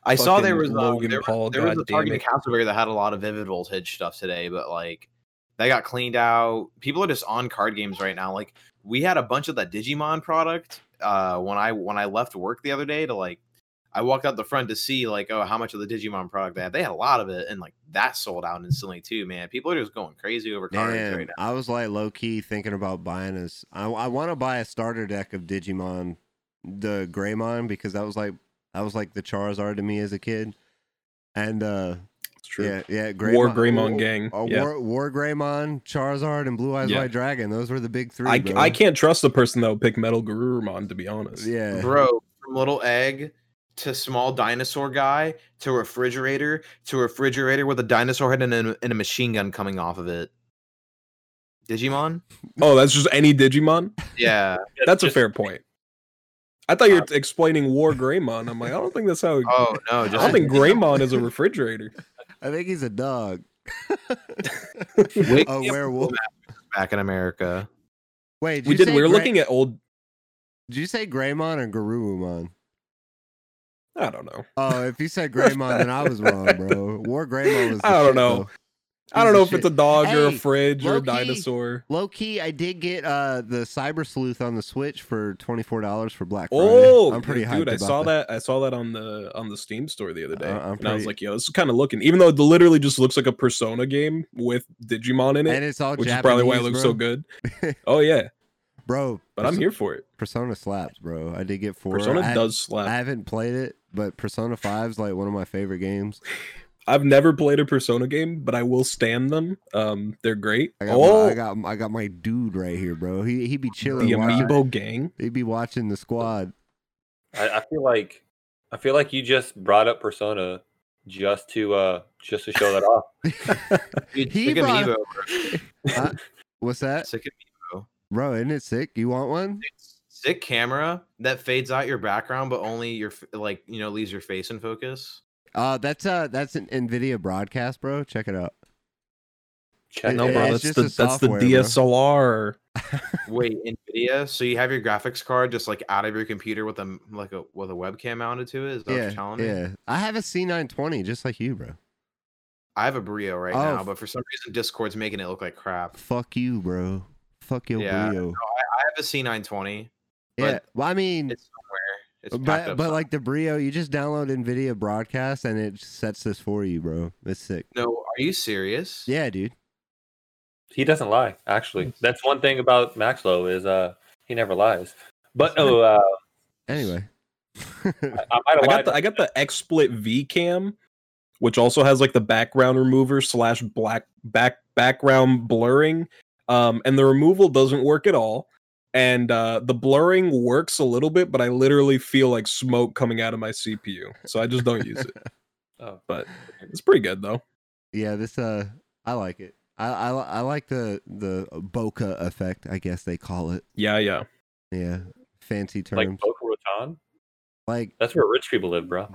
I saw there was a Target in Castleberry that had a lot of Vivid Voltage stuff today, but like they got cleaned out. People are just on card games right now. Like we had a bunch of that Digimon product when I left work the other day to like I walked out the front to see like how much of the Digimon product they had. They had a lot of it, and like that sold out instantly too. Man, people are just going crazy over cards right now. I was like low key thinking about buying this. I want to buy a starter deck of Digimon, the Greymon, because that was like the Charizard to me as a kid. And it's true. Yeah, Greymon, War Greymon gang. War Greymon, Charizard, and Blue Eyes White Dragon. Those were the big three. I can't trust the person that would pick Metal Garurumon, to be honest. Yeah, bro, from Little Egg. To small dinosaur guy, to refrigerator with a dinosaur head and a machine gun coming off of it. Digimon? Oh, that's just any Digimon? Yeah. That's a fair point. I thought you were explaining War Greymon. I'm like, I don't think that's how... Oh, no. I don't think Greymon is a refrigerator. I think he's a dog. A werewolf. Back in America. Wait, did we did. We were looking at old. Did you say Greymon or Garurumon? I don't know. Oh, if you said Greymon, then I was wrong, bro. War Greymon was. I don't know. Though. I don't know if it's a dog or a fridge or a dinosaur. Low key, I did get the Cyber Sleuth on the Switch for $24 for Black Friday. Oh, I'm pretty hyped. Dude, I saw that. I saw that on the Steam store the other day, and I was like, "Yo, this is kind of looking." Even though it literally just looks like a Persona game with Digimon in it, and it's all which Japanese, is probably why it looks so good. Oh yeah, bro. But I'm here for it. Persona slaps, bro. I did get 4. Persona does slap. I haven't played it, but Persona 5's like one of my favorite games. I've never played a Persona game, but I will stand them. They're great. I got my dude right here, bro. He'd be chilling. The Amiibo gang. He'd be watching the squad. I feel like you just brought up Persona just to show that off. He brought up. What's that? Sick Amiibo, bro. Isn't it sick? You want one? It's sick camera that fades out your background, but only your leaves your face in focus. That's an NVIDIA broadcast, bro. Check it out. That's the DSLR. Wait, NVIDIA? So you have your graphics card just like out of your computer with a webcam mounted to it? Is that what you're telling me? Yeah. I have a C920 just like you, bro. I have a Brio now, but for some reason Discord's making it look like crap. Fuck you, bro. Fuck your Brio. No, I have a C920. Yeah. Well, I mean, it's somewhere. But like the Brio, you just download NVIDIA Broadcast and it sets this for you, bro. It's sick. No, are you serious? Yeah, dude. He doesn't lie, actually. That's one thing about Maxlow is he never lies. But anyway, I got the XSplit V Cam, which also has like the background remover / background blurring, and the removal doesn't work at all. And the blurring works a little bit, but I literally feel like smoke coming out of my CPU, so I just don't use it. Oh, but it's pretty good though. Yeah, this I like it. I like the bokeh effect, I guess they call it. Yeah. Fancy term. Like Boca Raton. Like that's where rich people live, bro.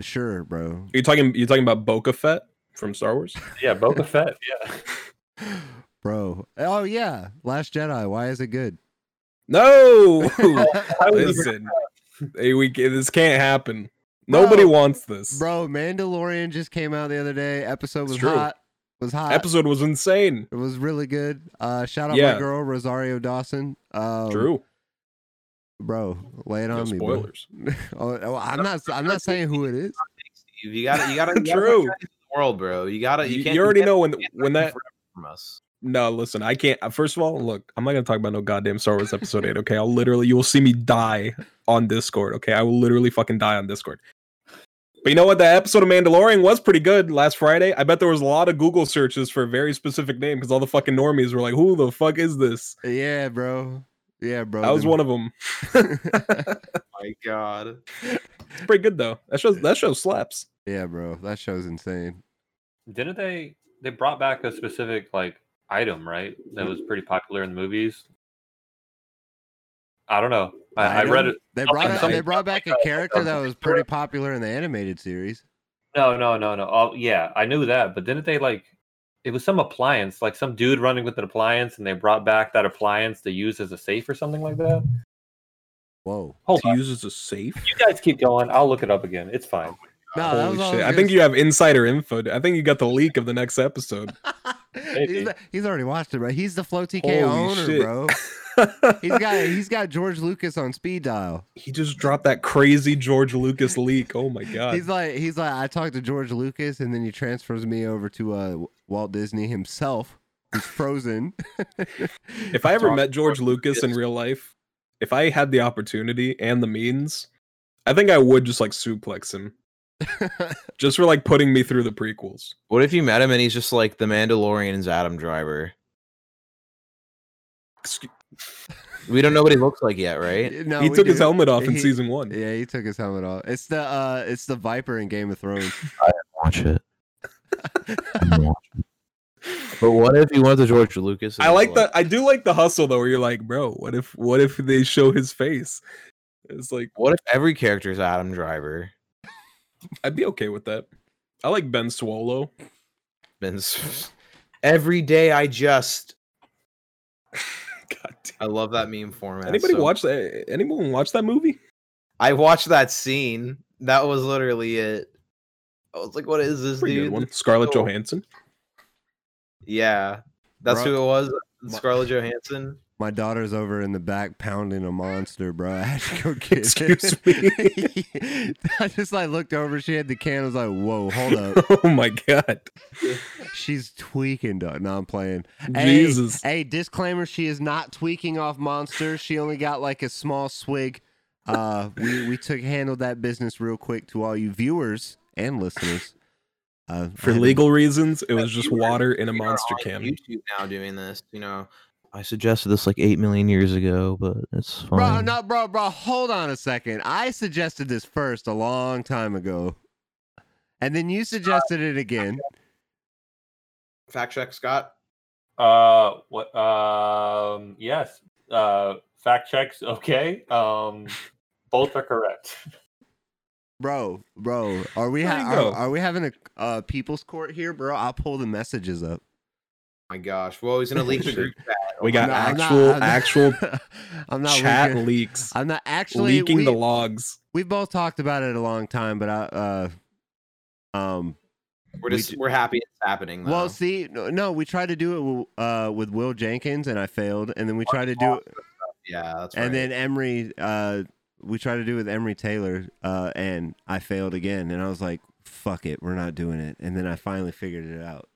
Sure, bro. Are you talking about Boca Fett from Star Wars? Yeah, Boca Fett. Yeah. Bro, oh yeah, Last Jedi. Why is it good? No, listen, this can't happen. Bro, nobody wants this, bro. Mandalorian just came out the other day. Episode was hot. Episode was insane. It was really good. Shout out my girl Rosario Dawson. True, bro. Lay it on me. Spoilers. Oh, I'm not saying who it is. You got it. True. World, bro. You already know when that. From us. No, listen, I can't. First of all, look, I'm not going to talk about no goddamn Star Wars Episode 8, okay? You will see me die on Discord, okay? I will literally fucking die on Discord. But you know what? That episode of Mandalorian was pretty good last Friday. I bet there was a lot of Google searches for a very specific name because all the fucking normies were like, who the fuck is this? Yeah, bro. That was one of them. My God. It's pretty good, though. That show slaps. Yeah, bro. That show's insane. Didn't they brought back a specific, item, right? That was pretty popular in the movies. I don't know. I read it. They brought back a character that was pretty popular in the animated series. No. Oh, yeah, I knew that, but didn't they it was some appliance, some dude running with an appliance, and they brought back that appliance to use as a safe or something like that? Whoa. Hold on. To use as a safe? You guys keep going. I'll look it up again. It's fine. No, holy shit. I think you have insider info. I think you got the leak of the next episode. He's already watched it, bro. He's the FloatyCast owner, shit. Bro. He's got George Lucas on speed dial. He just dropped that crazy George Lucas leak. Oh my God. He's like I talked to George Lucas, and then he transfers me over to Walt Disney himself. He's frozen. If I ever met George Lucas in real life, if I had the opportunity and the means, I think I would just suplex him. Just for putting me through the prequels. What if you met him and he's just like the Mandalorian's Adam Driver? We don't know what he looks like yet, right? No, he took his helmet off in season 1. Yeah, he took his helmet off. It's the it's the Viper in Game of Thrones. I didn't watch it. But what if you went to George Lucas? I do like the hustle though, where you're like, bro, what if they show his face? It's like, what if every character is Adam Driver? I'd be okay with that. I like Ben Swallow. Every day I just God damn. I love that meme format. Anyone watch that movie? I watched that scene. That was literally it. I was like, what is this, dude? Good one. Scarlett Johansson. Yeah. That's who it was. Scarlett Johansson. My daughter's over in the back pounding a monster, bro. I had to go get it. Excuse me. I just looked over. She had the can. I was like, whoa, hold up. Oh, my God. She's tweaking, dog. No, I'm playing. Jesus. Hey, disclaimer. She is not tweaking off monsters. She only got a small swig. We handled that business real quick to all you viewers and listeners. For legal reasons, it was just water in a monster can. YouTube now doing this, I suggested this 8 million years ago, but it's fine. Bro, no, bro, hold on a second. I suggested this first a long time ago, and then you suggested it again. Fact check, Scott. What? Yes. Fact checks, okay. Both are correct. Bro, are we having a people's court here, bro? I'll pull the messages up. My gosh! Well, he's gonna leak the group chat. We got I'm not chat leaks. I'm not actually leaking the logs. We've both talked about it a long time, but we're happy it's happening. Though. Well, see, no, we tried to do it with Will Jenkins, and I failed, and then we tried to do it. Yeah, that's right. And then Emery, we tried to do it with Emery Taylor, and I failed again, and I was like, "Fuck it, we're not doing it." And then I finally figured it out.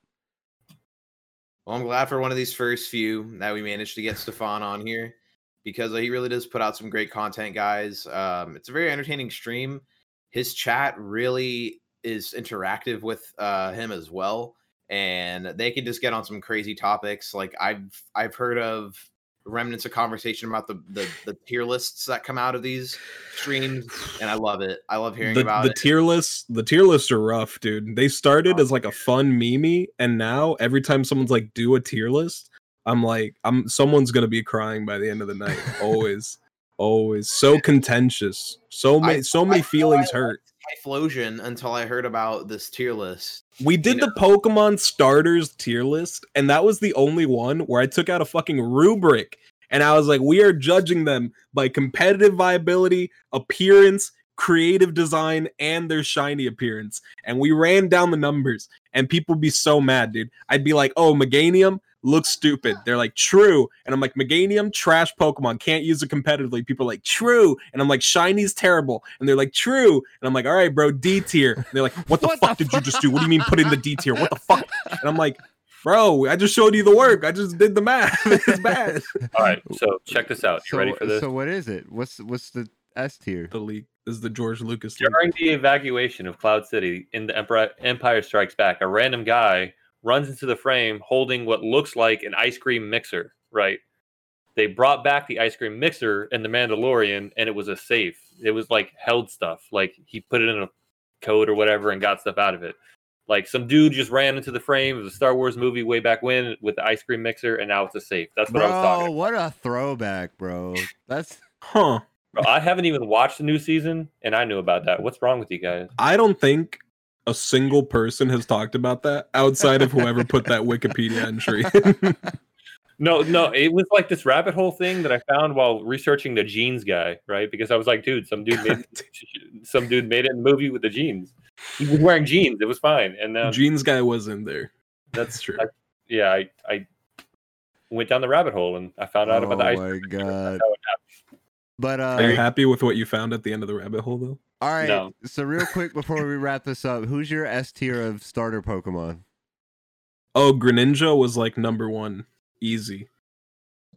Well, I'm glad for one of these first few that we managed to get Stefan on here, because he really does put out some great content, guys. It's a very entertaining stream. His chat really is interactive with him as well, and they can just get on some crazy topics. Like I've heard of remnants of conversation about the tier lists that come out of these streams, and I love it. I love hearing about it. The tier lists are rough, dude. They started as a fun meme, and now every time someone's do a tier list, I'm someone's gonna be crying by the end of the night. Always so contentious. So many feelings hurt. Typhlosion until I heard about this tier list. We did the Pokemon starters tier list, and that was the only one where I took out a fucking rubric, and I was like, we are judging them by competitive viability, appearance, creative design, and their shiny appearance. And we ran down the numbers, and people would be so mad, dude. I'd be like, oh, Meganium looks stupid. They're like, true. And I'm like, Meganium, trash Pokemon. Can't use it competitively. People are like, true. And I'm like, shiny's terrible. And they're like, true. And I'm like, all right, bro, D tier. And they're like, what the fuck did you just do? What do you mean put in the D tier? What the fuck? And I'm like, bro, I just showed you the work. I just did the math. It's bad. All right, so check this out. You ready for this? So what is it? What's the S tier? The leak. This is the George Lucas leak. During the evacuation of Cloud City in the Empire Strikes Back, a random guy runs into the frame holding what looks like an ice cream mixer, right? They brought back the ice cream mixer and the Mandalorian, and it was a safe. It was held stuff. He put it in a code or whatever and got stuff out of it. Some dude just ran into the frame of the Star Wars movie way back when with the ice cream mixer, and now it's a safe. That's what I was talking about. What a throwback, bro. That's... Huh. Bro, I haven't even watched the new season, and I knew about that. What's wrong with you guys? I don't think a single person has talked about that outside of whoever put that Wikipedia entry. No, it was this rabbit hole thing that I found while researching the jeans guy, right? Because I was like, dude, some dude made it in the movie with the jeans. He was wearing jeans. It was fine. And then jeans guy was in there. That's true. I went down the rabbit hole and I found out about the ice. Oh my God. But are you happy with what you found at the end of the rabbit hole, though? All right, no. So real quick before we wrap this up, who's your S tier of starter Pokemon? Oh, Greninja was number one, easy.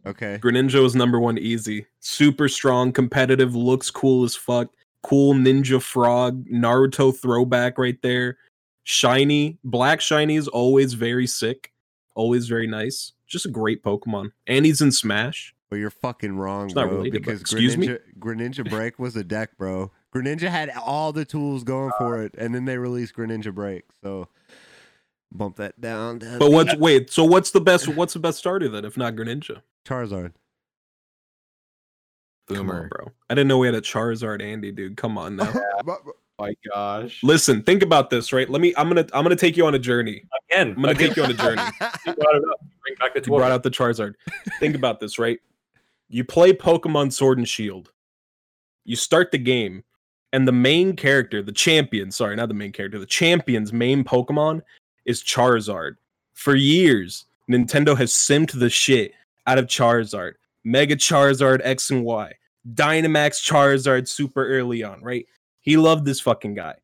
Okay. Greninja was number one, easy. Super strong, competitive, looks cool as fuck. Cool ninja frog, Naruto throwback right there. Shiny, black shiny is always very sick, always very nice. Just a great Pokemon, and he's in Smash. But you're fucking wrong, bro. Related, because Greninja Break was a deck, bro. Greninja had all the tools going for it, and then they released Greninja Break. So bump that down. But what's the best? What's the best starter then, if not Greninja? Charizard. Boomer, bro. I didn't know we had a Charizard, Andy, dude. Come on now. My gosh. Listen, think about this, right? I'm gonna take you on a journey. Again. You brought out the Charizard. Think about this, right? You play Pokemon Sword and Shield. You start the game, and the main character, the champion, sorry, not the main character, the champion's main Pokemon is Charizard. For years, Nintendo has simped the shit out of Charizard. Mega Charizard X and Y. Dynamax Charizard super early on, right? He loved this fucking guy.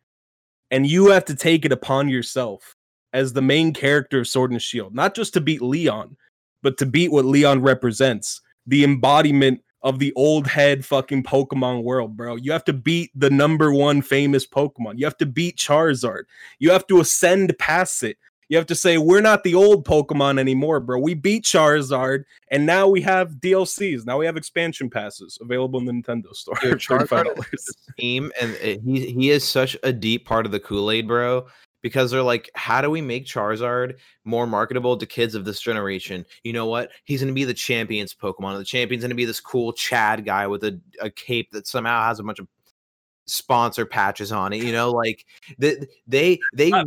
And you have to take it upon yourself as the main character of Sword and Shield, not just to beat Leon, but to beat what Leon represents, the embodiment of the old head fucking Pokemon world, bro. You have to beat the number one famous Pokemon. You have to beat Charizard. You have to ascend past it. You have to say, we're not the old Pokemon anymore, bro. We beat Charizard, and now we have DLCs. Now we have expansion passes available in the Nintendo store. Dude, Charizard is a team, and he is such a deep part of the Kool-Aid, bro, because they're like, how do we make Charizard more marketable to kids of this generation? You know what? He's going to be the champion's Pokemon. The champion's going to be this cool Chad guy with a cape that somehow has a bunch of sponsor patches on it, you know, like they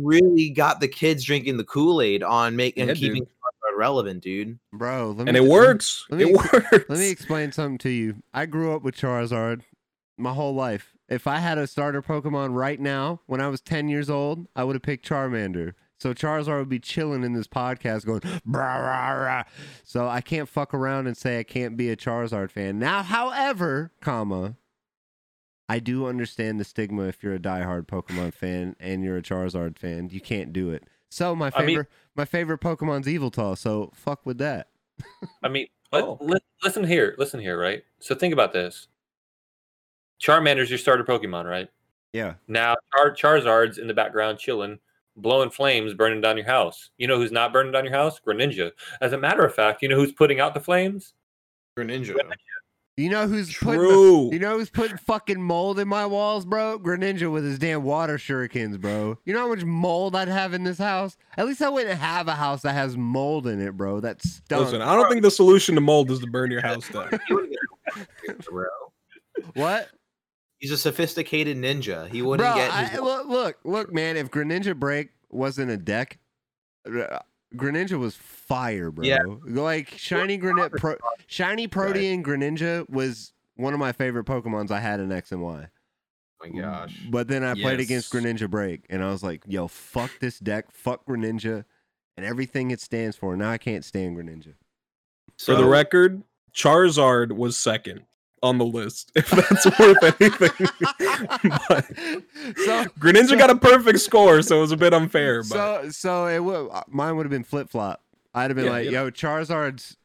really got the kids drinking the Kool-Aid on making keeping Charizard relevant, dude. Bro, it works. Let me explain something to you. I grew up with Charizard my whole life. If I had a starter Pokemon right now, when I was 10 years old, I would have picked Charmander. So Charizard would be chilling in this podcast going, brah, rah, rah. So I can't fuck around and say I can't be a Charizard fan. Now, however, I do understand the stigma if you're a diehard Pokemon fan and you're a Charizard fan. You can't do it. So my favorite Pokemon's Eveltal, so fuck with that. I mean, listen here, right? So think about this. Charmander's your starter Pokemon, right? Yeah. Now Charizard's in the background chilling, blowing flames, burning down your house. You know who's not burning down your house? Greninja. As a matter of fact, you know who's putting out the flames? Greninja. You know who's putting fucking mold in my walls, bro? Greninja with his damn water shurikens, bro. You know how much mold I'd have in this house? At least I wouldn't have a house that has mold in it, bro. That stunk. Listen, I don't think the solution to mold is to burn your house down. What? He's a sophisticated ninja. He wouldn't Look, man, if Greninja Break wasn't a deck, Greninja was fire, bro. Yeah. Like Shiny Protean Greninja was one of my favorite Pokemons I had in X and Y. Oh my gosh. But then I played against Greninja Break and I was like, yo, fuck this deck, fuck Greninja and everything it stands for. Now I can't stand Greninja. So, for the record, Charizard was second on the list, if that's worth anything. But Greninja got a perfect score, so it was a bit unfair. But mine would have been flip flop. I'd have been yo, Charizard's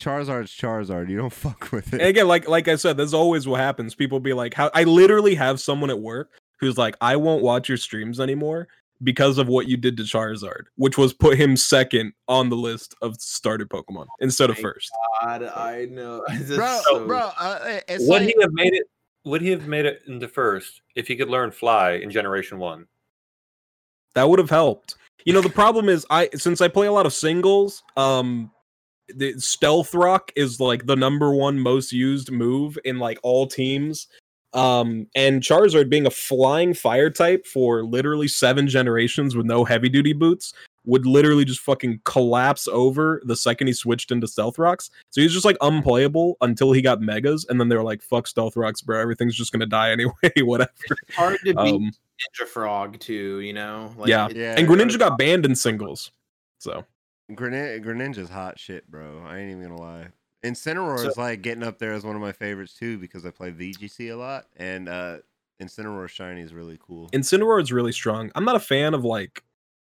Charizard. You don't fuck with it. And again, like I said, that's always what happens. People be like, "How?" I literally have someone at work who's like, "I won't watch your streams anymore because of what you did to Charizard," which was put him second on the list of starter Pokemon instead of first. God, I know. Would he have made it into first if he could learn Fly in Generation 1? That would have helped. You know, the problem is since I play a lot of singles, the Stealth Rock is like the number one most used move in like all teams. And Charizard being a flying fire type for literally 7 generations with no heavy duty boots would literally just fucking collapse over the second he switched into Stealth Rocks. So he was just like unplayable until he got Megas, and then they were like, fuck Stealth Rocks, bro. Everything's just gonna die anyway, whatever. It's hard to beat Ninja Frog too, you know? Like, and Greninja got banned in singles. So Greninja's hot shit, bro. I ain't even gonna lie. Incineroar is like getting up there as one of my favorites too, because I play VGC a lot, and Incineroar Shiny is really cool. Incineroar is really strong. I'm not a fan of like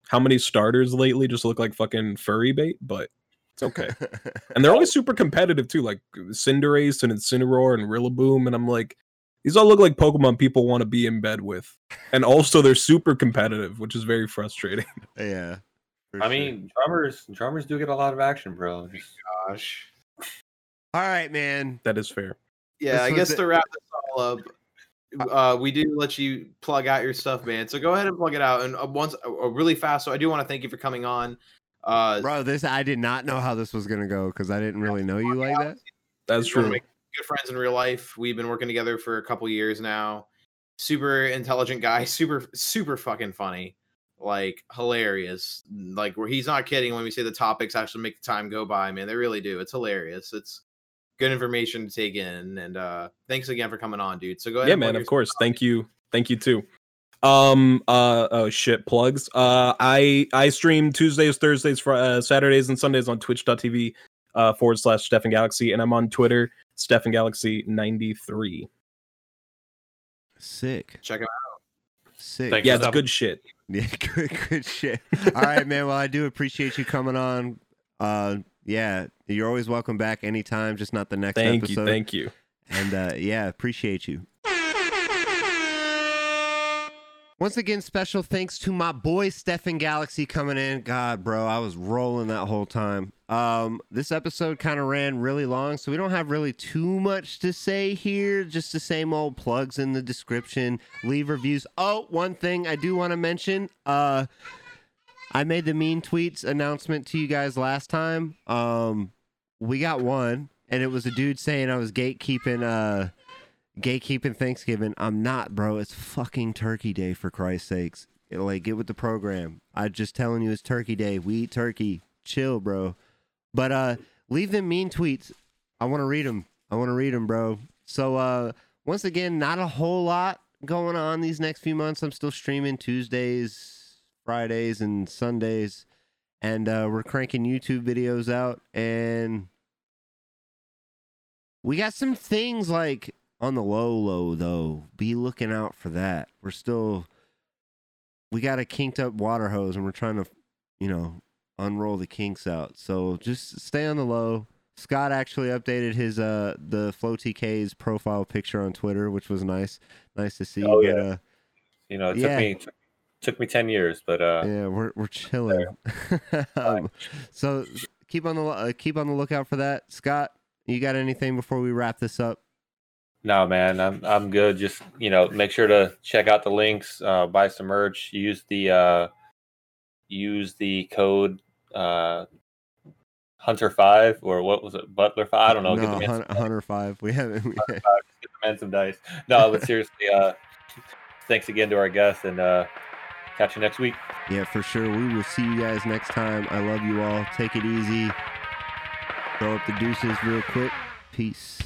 how many starters lately just look like fucking furry bait, but it's okay. And they're always super competitive too, like Cinderace and Incineroar and Rillaboom, and I'm like, these all look like Pokemon people want to be in bed with, and also they're super competitive, which is very frustrating. Yeah, I mean, drummers do get a lot of action, bro. Gosh. All right, man. That is fair. Yeah, I guess to wrap this all up, we do let you plug out your stuff, man. So go ahead and plug it out. And really fast, so I do want to thank you for coming on. Bro, I did not know how this was going to go because I didn't really know you like that. That's true. Good friends in real life. We've been working together for a couple years now. Super intelligent guy. Super, super fucking funny. Like, hilarious. Like, he's not kidding when we say the topics actually make the time go by, man. They really do. It's hilarious. It's good information to take in. And thanks again for coming on, dude. So go ahead. Yeah, man, of course. Thank you. Thank you, too. Plugs. I stream Tuesdays, Thursdays, Saturdays, and Sundays on twitch.tv /StephenGalaxy. And I'm on Twitter, StephenGalaxy93. Sick. Check him out. Sick. Thank you. It's good shit. Yeah, good shit. All right, man. Well, I do appreciate you coming on. Yeah, you're always welcome back anytime, just not the next episode. Thank you. And yeah, appreciate you. Once again, special thanks to my boy Stephen Galaxy coming in. God, bro, I was rolling that whole time. This episode kind of ran really long, so we don't have really too much to say here. Just the same old plugs in the description. Leave reviews. Oh, one thing I do want to mention. I made the mean tweets announcement to you guys last time. We got one, and it was a dude saying I was gatekeeping Thanksgiving. I'm not, bro. It's fucking Turkey Day, for Christ's sakes. Get with the program. I'm just telling you, it's Turkey Day. We eat turkey. Chill, bro. But leave them mean tweets. I want to read them. Bro. So once again, not a whole lot going on these next few months. I'm still streaming Tuesdays, Fridays, and Sundays, and we're cranking YouTube videos out, and we got some things like on the low, though. Be looking out for that. We got a kinked up water hose, and we're trying to, unroll the kinks out. So just stay on the low. Scott actually updated his the FloatyK's profile picture on Twitter, which was nice. Nice to see. Oh, yeah. But, it took me 10 years, but yeah, we're chilling. So keep on the lookout for that. Scott, you got anything before we wrap this up? No, man, I'm good. Just, make sure to check out the links, buy some merch, use the code Hunter5 or what was it? Butler5? I don't know. No, Hunter5. We haven't. Get the man some dice. No, but seriously, thanks again to our guests, and catch you next week. Yeah, for sure. We will see you guys next time. I love you all. Take it easy. Throw up the deuces real quick. Peace.